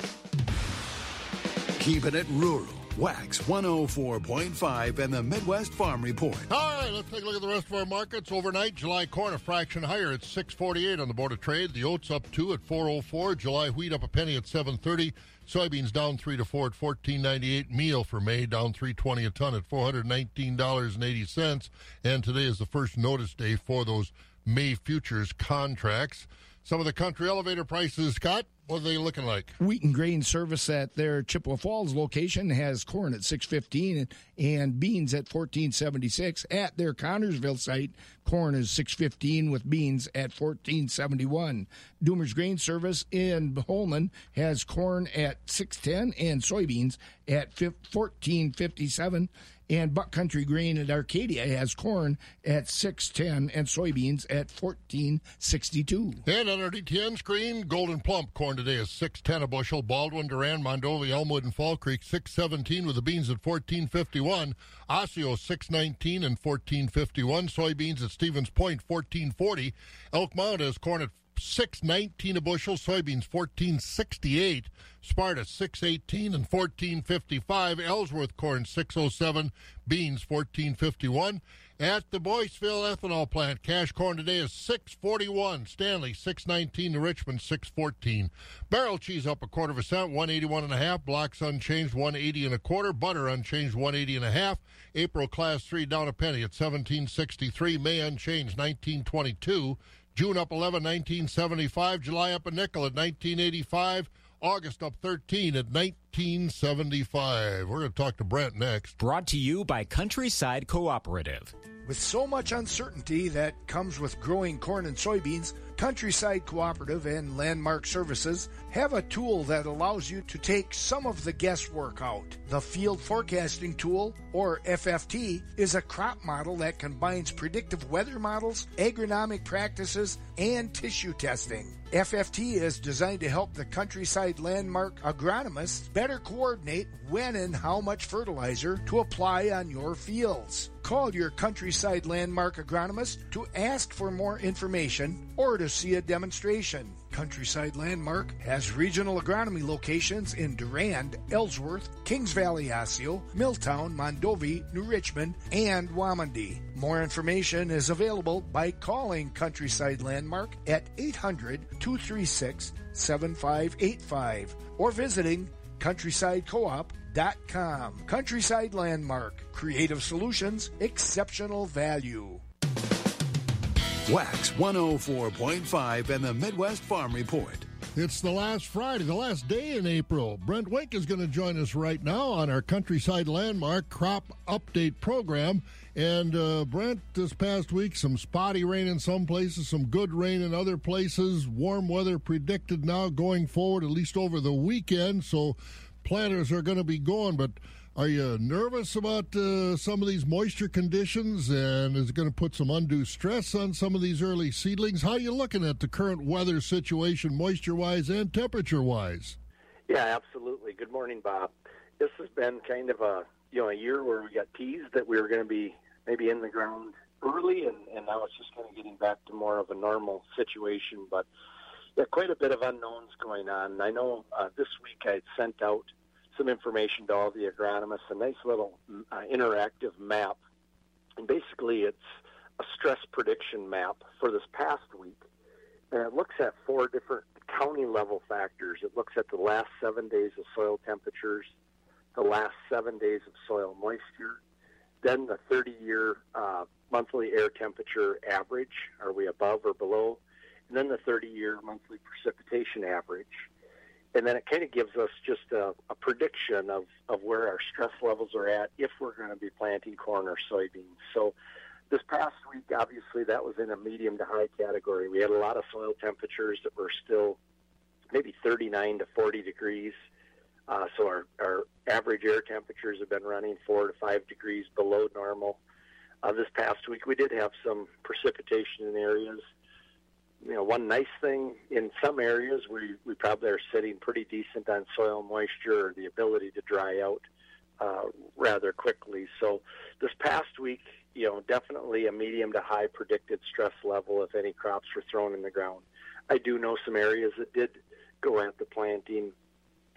Keeping it rural. Wax one oh four point five and the Midwest Farm Report. All right, let's take a look at the rest of our markets. Overnight, July corn a fraction higher at six forty-eight on the Board of Trade. The oats up two at four oh four. July wheat up a penny at seven thirty. Soybeans down three to four at fourteen ninety-eight. Meal for May down three twenty a ton at four hundred nineteen dollars and eighty cents. And today is the first notice day for those May futures contracts. Some of the country elevator prices, Scott. What are they looking like? Wheaton Grain Service at their Chippewa Falls location has corn at six fifteen and beans at fourteen seventy-six. At their Connersville site, corn is six fifteen with beans at fourteen seventy-one. Doomer's Grain Service in Holman has corn at six ten and soybeans at fourteen fifty-seven. And Buck Country Grain at Arcadia has corn at six ten and soybeans at fourteen sixty-two. And on our D T N screen, Golden Plump corn today is six ten a bushel. Baldwin, Duran, Mondovi, Elmwood, and Fall Creek six seventeen with the beans at fourteen fifty-one. Osseo six nineteen and fourteen fifty-one. Soybeans at Stevens Point fourteen forty. Elk Mound has corn at six nineteen a bushel, soybeans fourteen sixty-eight, Sparta six eighteen and fourteen fifty-five, Ellsworth corn six oh seven, beans fourteen fifty-one. At the Boyceville ethanol plant, cash corn today is six forty-one, Stanley six nineteen to Richmond six fourteen. Barrel cheese up a quarter of a cent, one eighty-one and a half, blocks unchanged one eighty and a quarter, butter unchanged one eighty and a half. April class three down a penny at seventeen sixty-three, May unchanged nineteen twenty-two. June up eleven, nineteen seventy-five. July up a nickel at nineteen eighty-five. August up thirteen at nineteen. nineteen seventy-five. We're going to talk to Brent next. Brought to you by Countryside Cooperative. With so much uncertainty that comes with growing corn and soybeans, Countryside Cooperative and Landmark Services have a tool that allows you to take some of the guesswork out. The Field Forecasting Tool, or F F T, is a crop model that combines predictive weather models, agronomic practices, and tissue testing. F F T is designed to help the Countryside Landmark agronomists better coordinate when and how much fertilizer to apply on your fields. Call your Countryside Landmark agronomist to ask for more information or to see a demonstration. Countryside Landmark has regional agronomy locations in Durand, Ellsworth, Kings Valley, Osseo, Milltown, Mondovi, New Richmond, and Wamandee. More information is available by calling Countryside Landmark at eight hundred, two three six, seven five eight five or visiting countryside co op dot com. Countryside Landmark. Creative solutions, exceptional value. Wax one oh four point five and the Midwest Farm Report. It's the last Friday, the last day in April. Brent Wink is going to join us right now on our Countryside Landmark Crop Update Program. And uh, Brent, this past week, some spotty rain in some places, some good rain in other places. Warm weather predicted now going forward, at least over the weekend. So planters are going to be going, but are you nervous about uh, some of these moisture conditions, and is it going to put some undue stress on some of these early seedlings? How are you looking at the current weather situation, moisture-wise and temperature-wise? Yeah, absolutely. Good morning, Bob. This has been kind of a you know a year where we got teased that we were going to be maybe in the ground early, and, and now it's just kind of getting back to more of a normal situation. But yeah, quite a bit of unknowns going on. I know uh, this week I sent out some information to all the agronomists, a nice little uh, interactive map. And basically it's a stress prediction map for this past week. And it looks at four different county level factors. It looks at the last seven days of soil temperatures, the last seven days of soil moisture, then the thirty-year uh, monthly air temperature average. Are we above or below? And then the thirty-year monthly precipitation average. And then it kind of gives us just a, a prediction of, of where our stress levels are at if we're going to be planting corn or soybeans. So this past week, obviously, that was in a medium to high category. We had a lot of soil temperatures that were still maybe thirty-nine to forty degrees. Uh, so our, our average air temperatures have been running four to five degrees below normal. Uh, this past week, we did have some precipitation in areas. You know, one nice thing in some areas, we, we probably are sitting pretty decent on soil moisture or the ability to dry out uh, rather quickly. So this past week, you know, definitely a medium to high predicted stress level if any crops were thrown in the ground. I do know some areas that did go at the planting.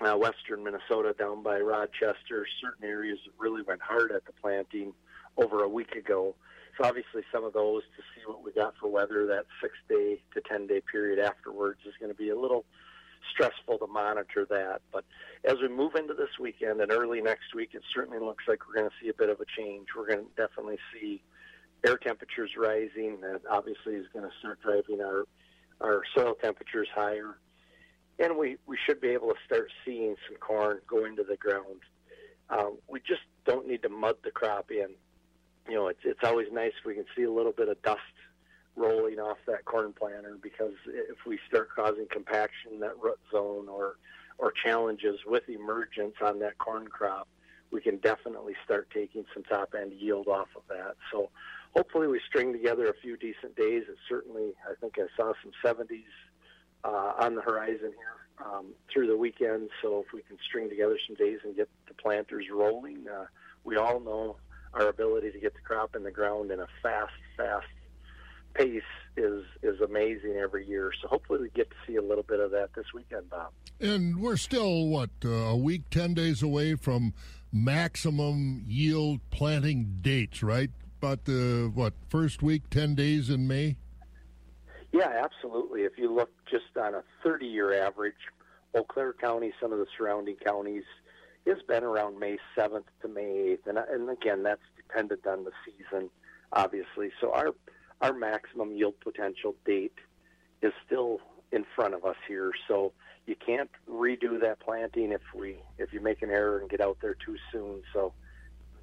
Uh, western Minnesota down by Rochester, certain areas that really went hard at the planting over a week ago. So obviously some of those, to see what we got for weather, that six-day to ten-day period afterwards is going to be a little stressful to monitor that. But as we move into this weekend and early next week, it certainly looks like we're going to see a bit of a change. We're going to definitely see air temperatures rising. That obviously is going to start driving our, our soil temperatures higher. And we, we should be able to start seeing some corn go into the ground. Um, we just don't need to mud the crop in. You know, it's, it's always nice if we can see a little bit of dust rolling off that corn planter, because if we start causing compaction in that root zone or or challenges with emergence on that corn crop, we can definitely start taking some top-end yield off of that. So hopefully we string together a few decent days. It's certainly, I think I saw some seventies uh, on the horizon here um, through the weekend. So if we can string together some days and get the planters rolling, uh, we all know our ability to get the crop in the ground in a fast, fast pace is is amazing every year. So hopefully we get to see a little bit of that this weekend, Bob. And we're still, what, uh, a week, ten days away from maximum yield planting dates, right? About the, what, first week, ten days in May? Yeah, absolutely. If you look just on a thirty-year average, Eau Claire County, some of the surrounding counties, it's been around May seventh to May eighth, and, and again, that's dependent on the season, obviously. So our our maximum yield potential date is still in front of us here. So you can't redo that planting if we if you make an error and get out there too soon. So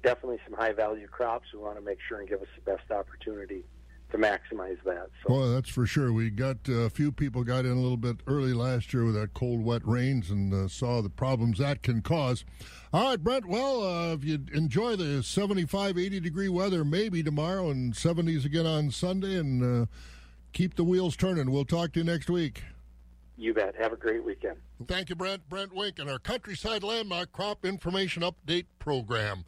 definitely some high value crops. We want to make sure and give us the best opportunity to maximize that. So. Well, that's for sure. We got a uh, few people got in a little bit early last year with that cold, wet rains and uh, saw the problems that can cause. All right, Brent, well, uh, if you enjoy the seventy-five, eighty degree weather maybe tomorrow and seventies again on Sunday, and uh, keep the wheels turning. We'll talk to you next week. You bet. Have a great weekend. Thank you, Brent. Brent Wink and our Countryside Landmark Crop Information Update Program.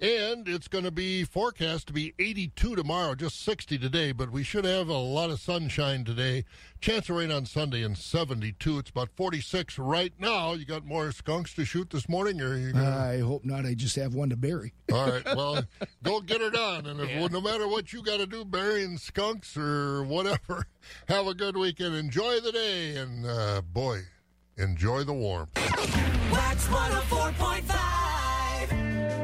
And it's going to be forecast to be eighty-two tomorrow, just sixty today, but we should have a lot of sunshine today. Chance of rain on Sunday and seventy-two. It's about forty-six right now. You got more skunks to shoot this morning? Or you gonna... I hope not. I just have one to bury. All right. Well, go get her done. And if, yeah. no matter what you got to do, burying skunks or whatever, have a good weekend. Enjoy the day. And, uh, boy, enjoy the warmth. Wax one oh four point five.